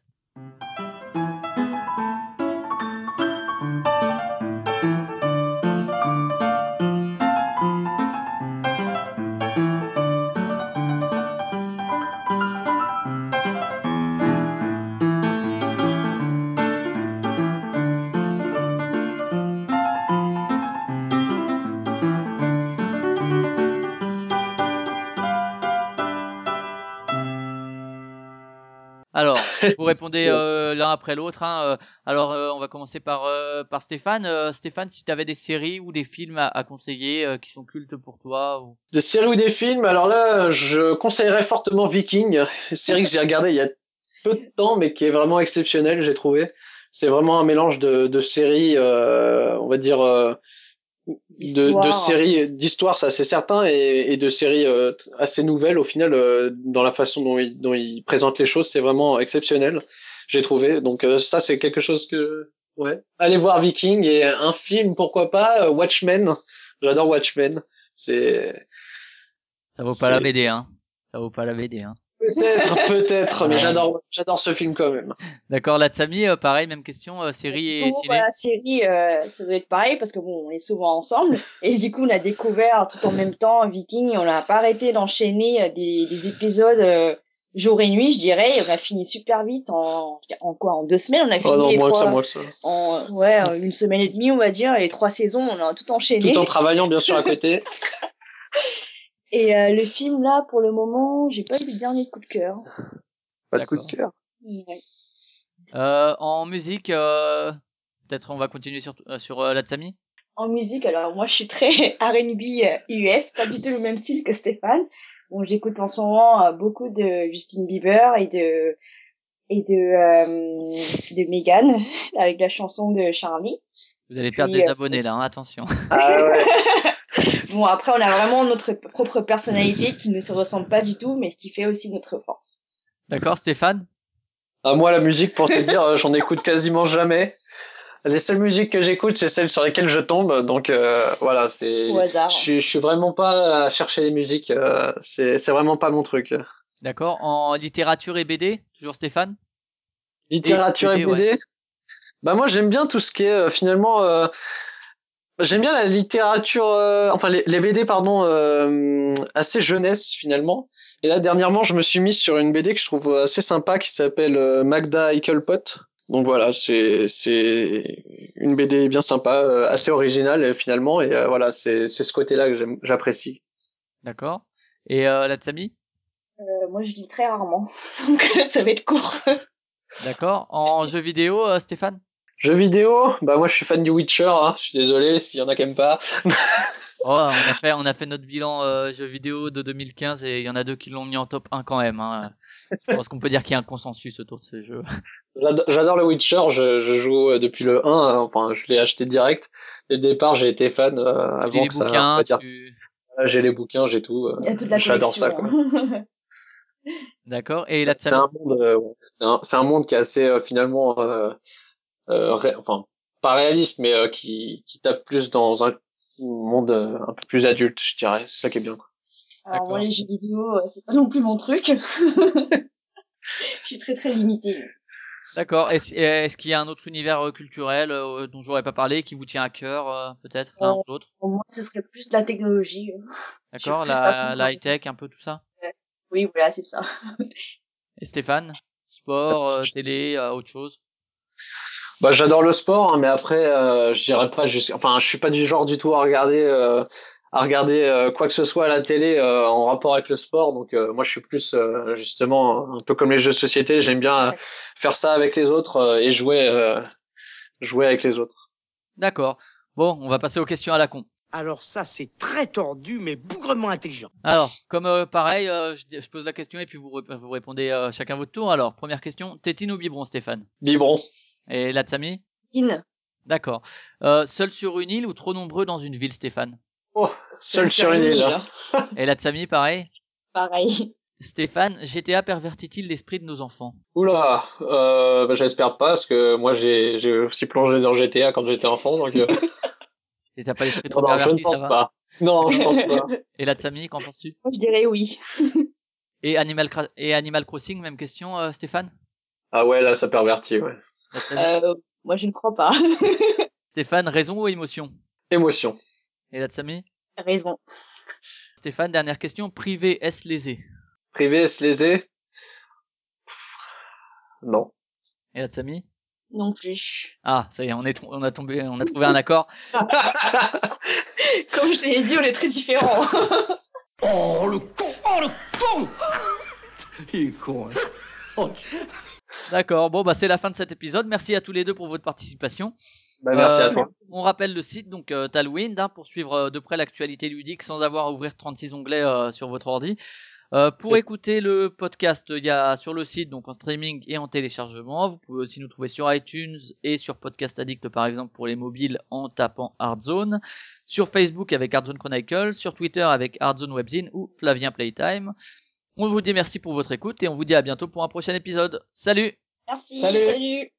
Alors, vous répondez euh, l'un après l'autre. Hein. Alors, euh, on va commencer par euh, par Stéphane. Euh, Stéphane, si tu avais des séries ou des films à, à conseiller euh, qui sont cultes pour toi ou... Des séries ou des films. Alors là, je conseillerais fortement Viking, une série que j'ai regardée il y a peu de temps, mais qui est vraiment exceptionnelle, j'ai trouvé. C'est vraiment un mélange de, de séries, euh, on va dire, euh, de, de séries d'histoire, ça c'est certain, et, et de séries euh, assez nouvelles au final euh, dans la façon dont ils dont ils présentent les choses, c'est vraiment exceptionnel, j'ai trouvé. Donc euh, ça c'est quelque chose que ouais, allez voir Viking. Et un film pourquoi pas euh, Watchmen. J'adore Watchmen. C'est ça vaut pas c'est... la B D hein. Ça vaut pas la B D hein. Peut-être, peut-être, mais j'adore, j'adore ce film quand même. D'accord, Latsami, euh, pareil, même question, euh, série et bon, ciné. Bah, série, euh, ça doit être pareil parce que bon, on est souvent ensemble et du coup on a découvert tout en même temps Viking, et on n'a pas arrêté d'enchaîner des, des épisodes euh, jour et nuit, je dirais. Et on a fini super vite en, en quoi, en deux semaines, on a fini oh non, les moi trois, que ça, moi que ça. En ouais, en une semaine et demie on va dire, les trois saisons, on a tout enchaîné. Tout en travaillant bien sûr à côté. Et euh, le film là, pour le moment, j'ai pas eu le dernier coup de cœur. Pas de D'accord. coup de cœur. Ouais. Euh, en musique, euh, peut-être on va continuer sur sur euh, Latsami. En musique, alors moi je suis très R and B U S, pas du tout le même style que Stéphane. Bon, j'écoute en ce moment beaucoup de Justin Bieber et de et de euh, de Meghan avec la chanson de Charlie. Vous allez perdre Puis, des euh... abonnés là, hein, attention. Ah ouais. Bon, après, on a vraiment notre propre personnalité qui ne se ressemble pas du tout, mais qui fait aussi notre force. D'accord, Stéphane ? Ah, moi, la musique, pour te dire, j'en écoute quasiment jamais. Les seules musiques que j'écoute, c'est celles sur lesquelles je tombe. Donc, euh, voilà, c'est... Au hasard. Je, je suis vraiment pas à chercher les musiques. Euh, c'est, c'est vraiment pas mon truc. D'accord. En littérature et B D, toujours Stéphane ? Littérature et, et B D ? Ouais. Bah, moi, j'aime bien tout ce qui est, euh, finalement... Euh... J'aime bien la littérature, euh, enfin les, les B D pardon, euh, assez jeunesse finalement. Et là dernièrement, je me suis mis sur une B D que je trouve assez sympa qui s'appelle euh, Magda Hickelpot. Donc voilà, c'est c'est une B D bien sympa, euh, assez originale euh, finalement. Et euh, voilà, c'est c'est ce côté-là que j'aime, j'apprécie. D'accord. Et euh, Latsami ? euh, Moi, je lis très rarement, donc ça va être court. D'accord. En jeu vidéo, euh, Stéphane ? Jeux vidéo, bah moi je suis fan du Witcher, hein. Je suis désolé s'il y en a qui aiment pas. Oh, on a fait, on a fait notre bilan euh, jeux vidéo de deux mille quinze et il y en a deux qui l'ont mis en top un quand même. Hein. Je pense qu'on peut dire qu'il y a un consensus autour de ce jeu. J'adore, j'adore le Witcher, je, je joue depuis le un, hein. Enfin je l'ai acheté direct. Dès le départ j'ai été fan euh, avant que ça. Bouquins, dire... tu... J'ai les bouquins, j'ai tout. Euh, j'adore ça. Quoi. D'accord. Et c'est, la c'est un monde, euh, c'est un, c'est un monde qui est assez euh, finalement. Euh, Euh, ré, enfin pas réaliste mais euh, qui qui tape plus dans un monde euh, un peu plus adulte, je dirais, c'est ça qui est bien quoi. Alors moi bon, les jeux vidéo euh, c'est pas non plus mon truc. Je suis très très limitée. D'accord. Est-ce, est-ce qu'il y a un autre univers euh, culturel euh, dont j'aurais pas parlé qui vous tient à cœur euh, peut-être euh, un ou l'autre? Pour moi ce serait plus la technologie. Euh. D'accord, la, la high tech un peu tout ça. Euh, oui voilà c'est ça. Et Stéphane, sport, euh, télé, euh, autre chose? Bah j'adore le sport hein, mais après euh, je dirais pas jusqu'... enfin je suis pas du genre du tout à regarder euh, à regarder euh, quoi que ce soit à la télé euh, en rapport avec le sport, donc euh, moi je suis plus euh, justement un peu comme les jeux de société, j'aime bien euh, faire ça avec les autres euh, et jouer euh, jouer avec les autres. D'accord. Bon, on va passer aux questions à la con. Alors ça, c'est très tordu, mais bougrement intelligent. Alors, comme euh, pareil, euh, je, je pose la question et puis vous, vous répondez euh, chacun votre tour. Alors, première question, tétine ou biberon, Stéphane? Biberon. Et Latsami? Tétine. D'accord. Euh, seul sur une île ou trop nombreux dans une ville, Stéphane? Oh, seul sur une île. Hein. Et Latsami, pareil? Pareil. Stéphane, G T A pervertit-il l'esprit de nos enfants? Oula, euh, bah, j'espère pas, parce que moi j'ai, j'ai aussi plongé dans G T A quand j'étais enfant, donc... Euh... Et t'as pas l'esprit trop perverti, ça va? Non, je ne pense pas. Non, je pense pas. Et Latsami, qu'en penses-tu? Je dirais oui. Et Animal, et Animal Crossing, même question, euh, Stéphane? Ah ouais, là, ça pervertit, ouais. Euh, moi, je ne crois pas. Stéphane, raison ou émotion? Émotion. Et Latsami? Raison. Stéphane, dernière question, privé, est-ce lésé? Privé, est-ce lésé? Non. Et Latsami? Non plus. Ah, ça y est, on est, on a tombé, on a trouvé un accord. Comme je te l'ai dit, on est très différents. Oh, le con, oh, le con! Il est con, hein. Oh. D'accord, bon, bah, c'est la fin de cet épisode. Merci à tous les deux pour votre participation. Bah, merci euh, à toi. On rappelle le site, donc, euh, Thalwind, hein, pour suivre euh, de près l'actualité ludique sans avoir à ouvrir trente-six onglets euh, sur votre ordi. Euh, pour Est-ce... écouter le podcast, il y a sur le site, donc en streaming et en téléchargement. Vous pouvez aussi nous trouver sur iTunes et sur Podcast Addict, par exemple, pour les mobiles en tapant Hardzone. Sur Facebook avec Hardzone Chronicle, sur Twitter avec Hardzone Webzine ou Flavien Playtime. On vous dit merci pour votre écoute et on vous dit à bientôt pour un prochain épisode. Salut! Merci, salut! Salut.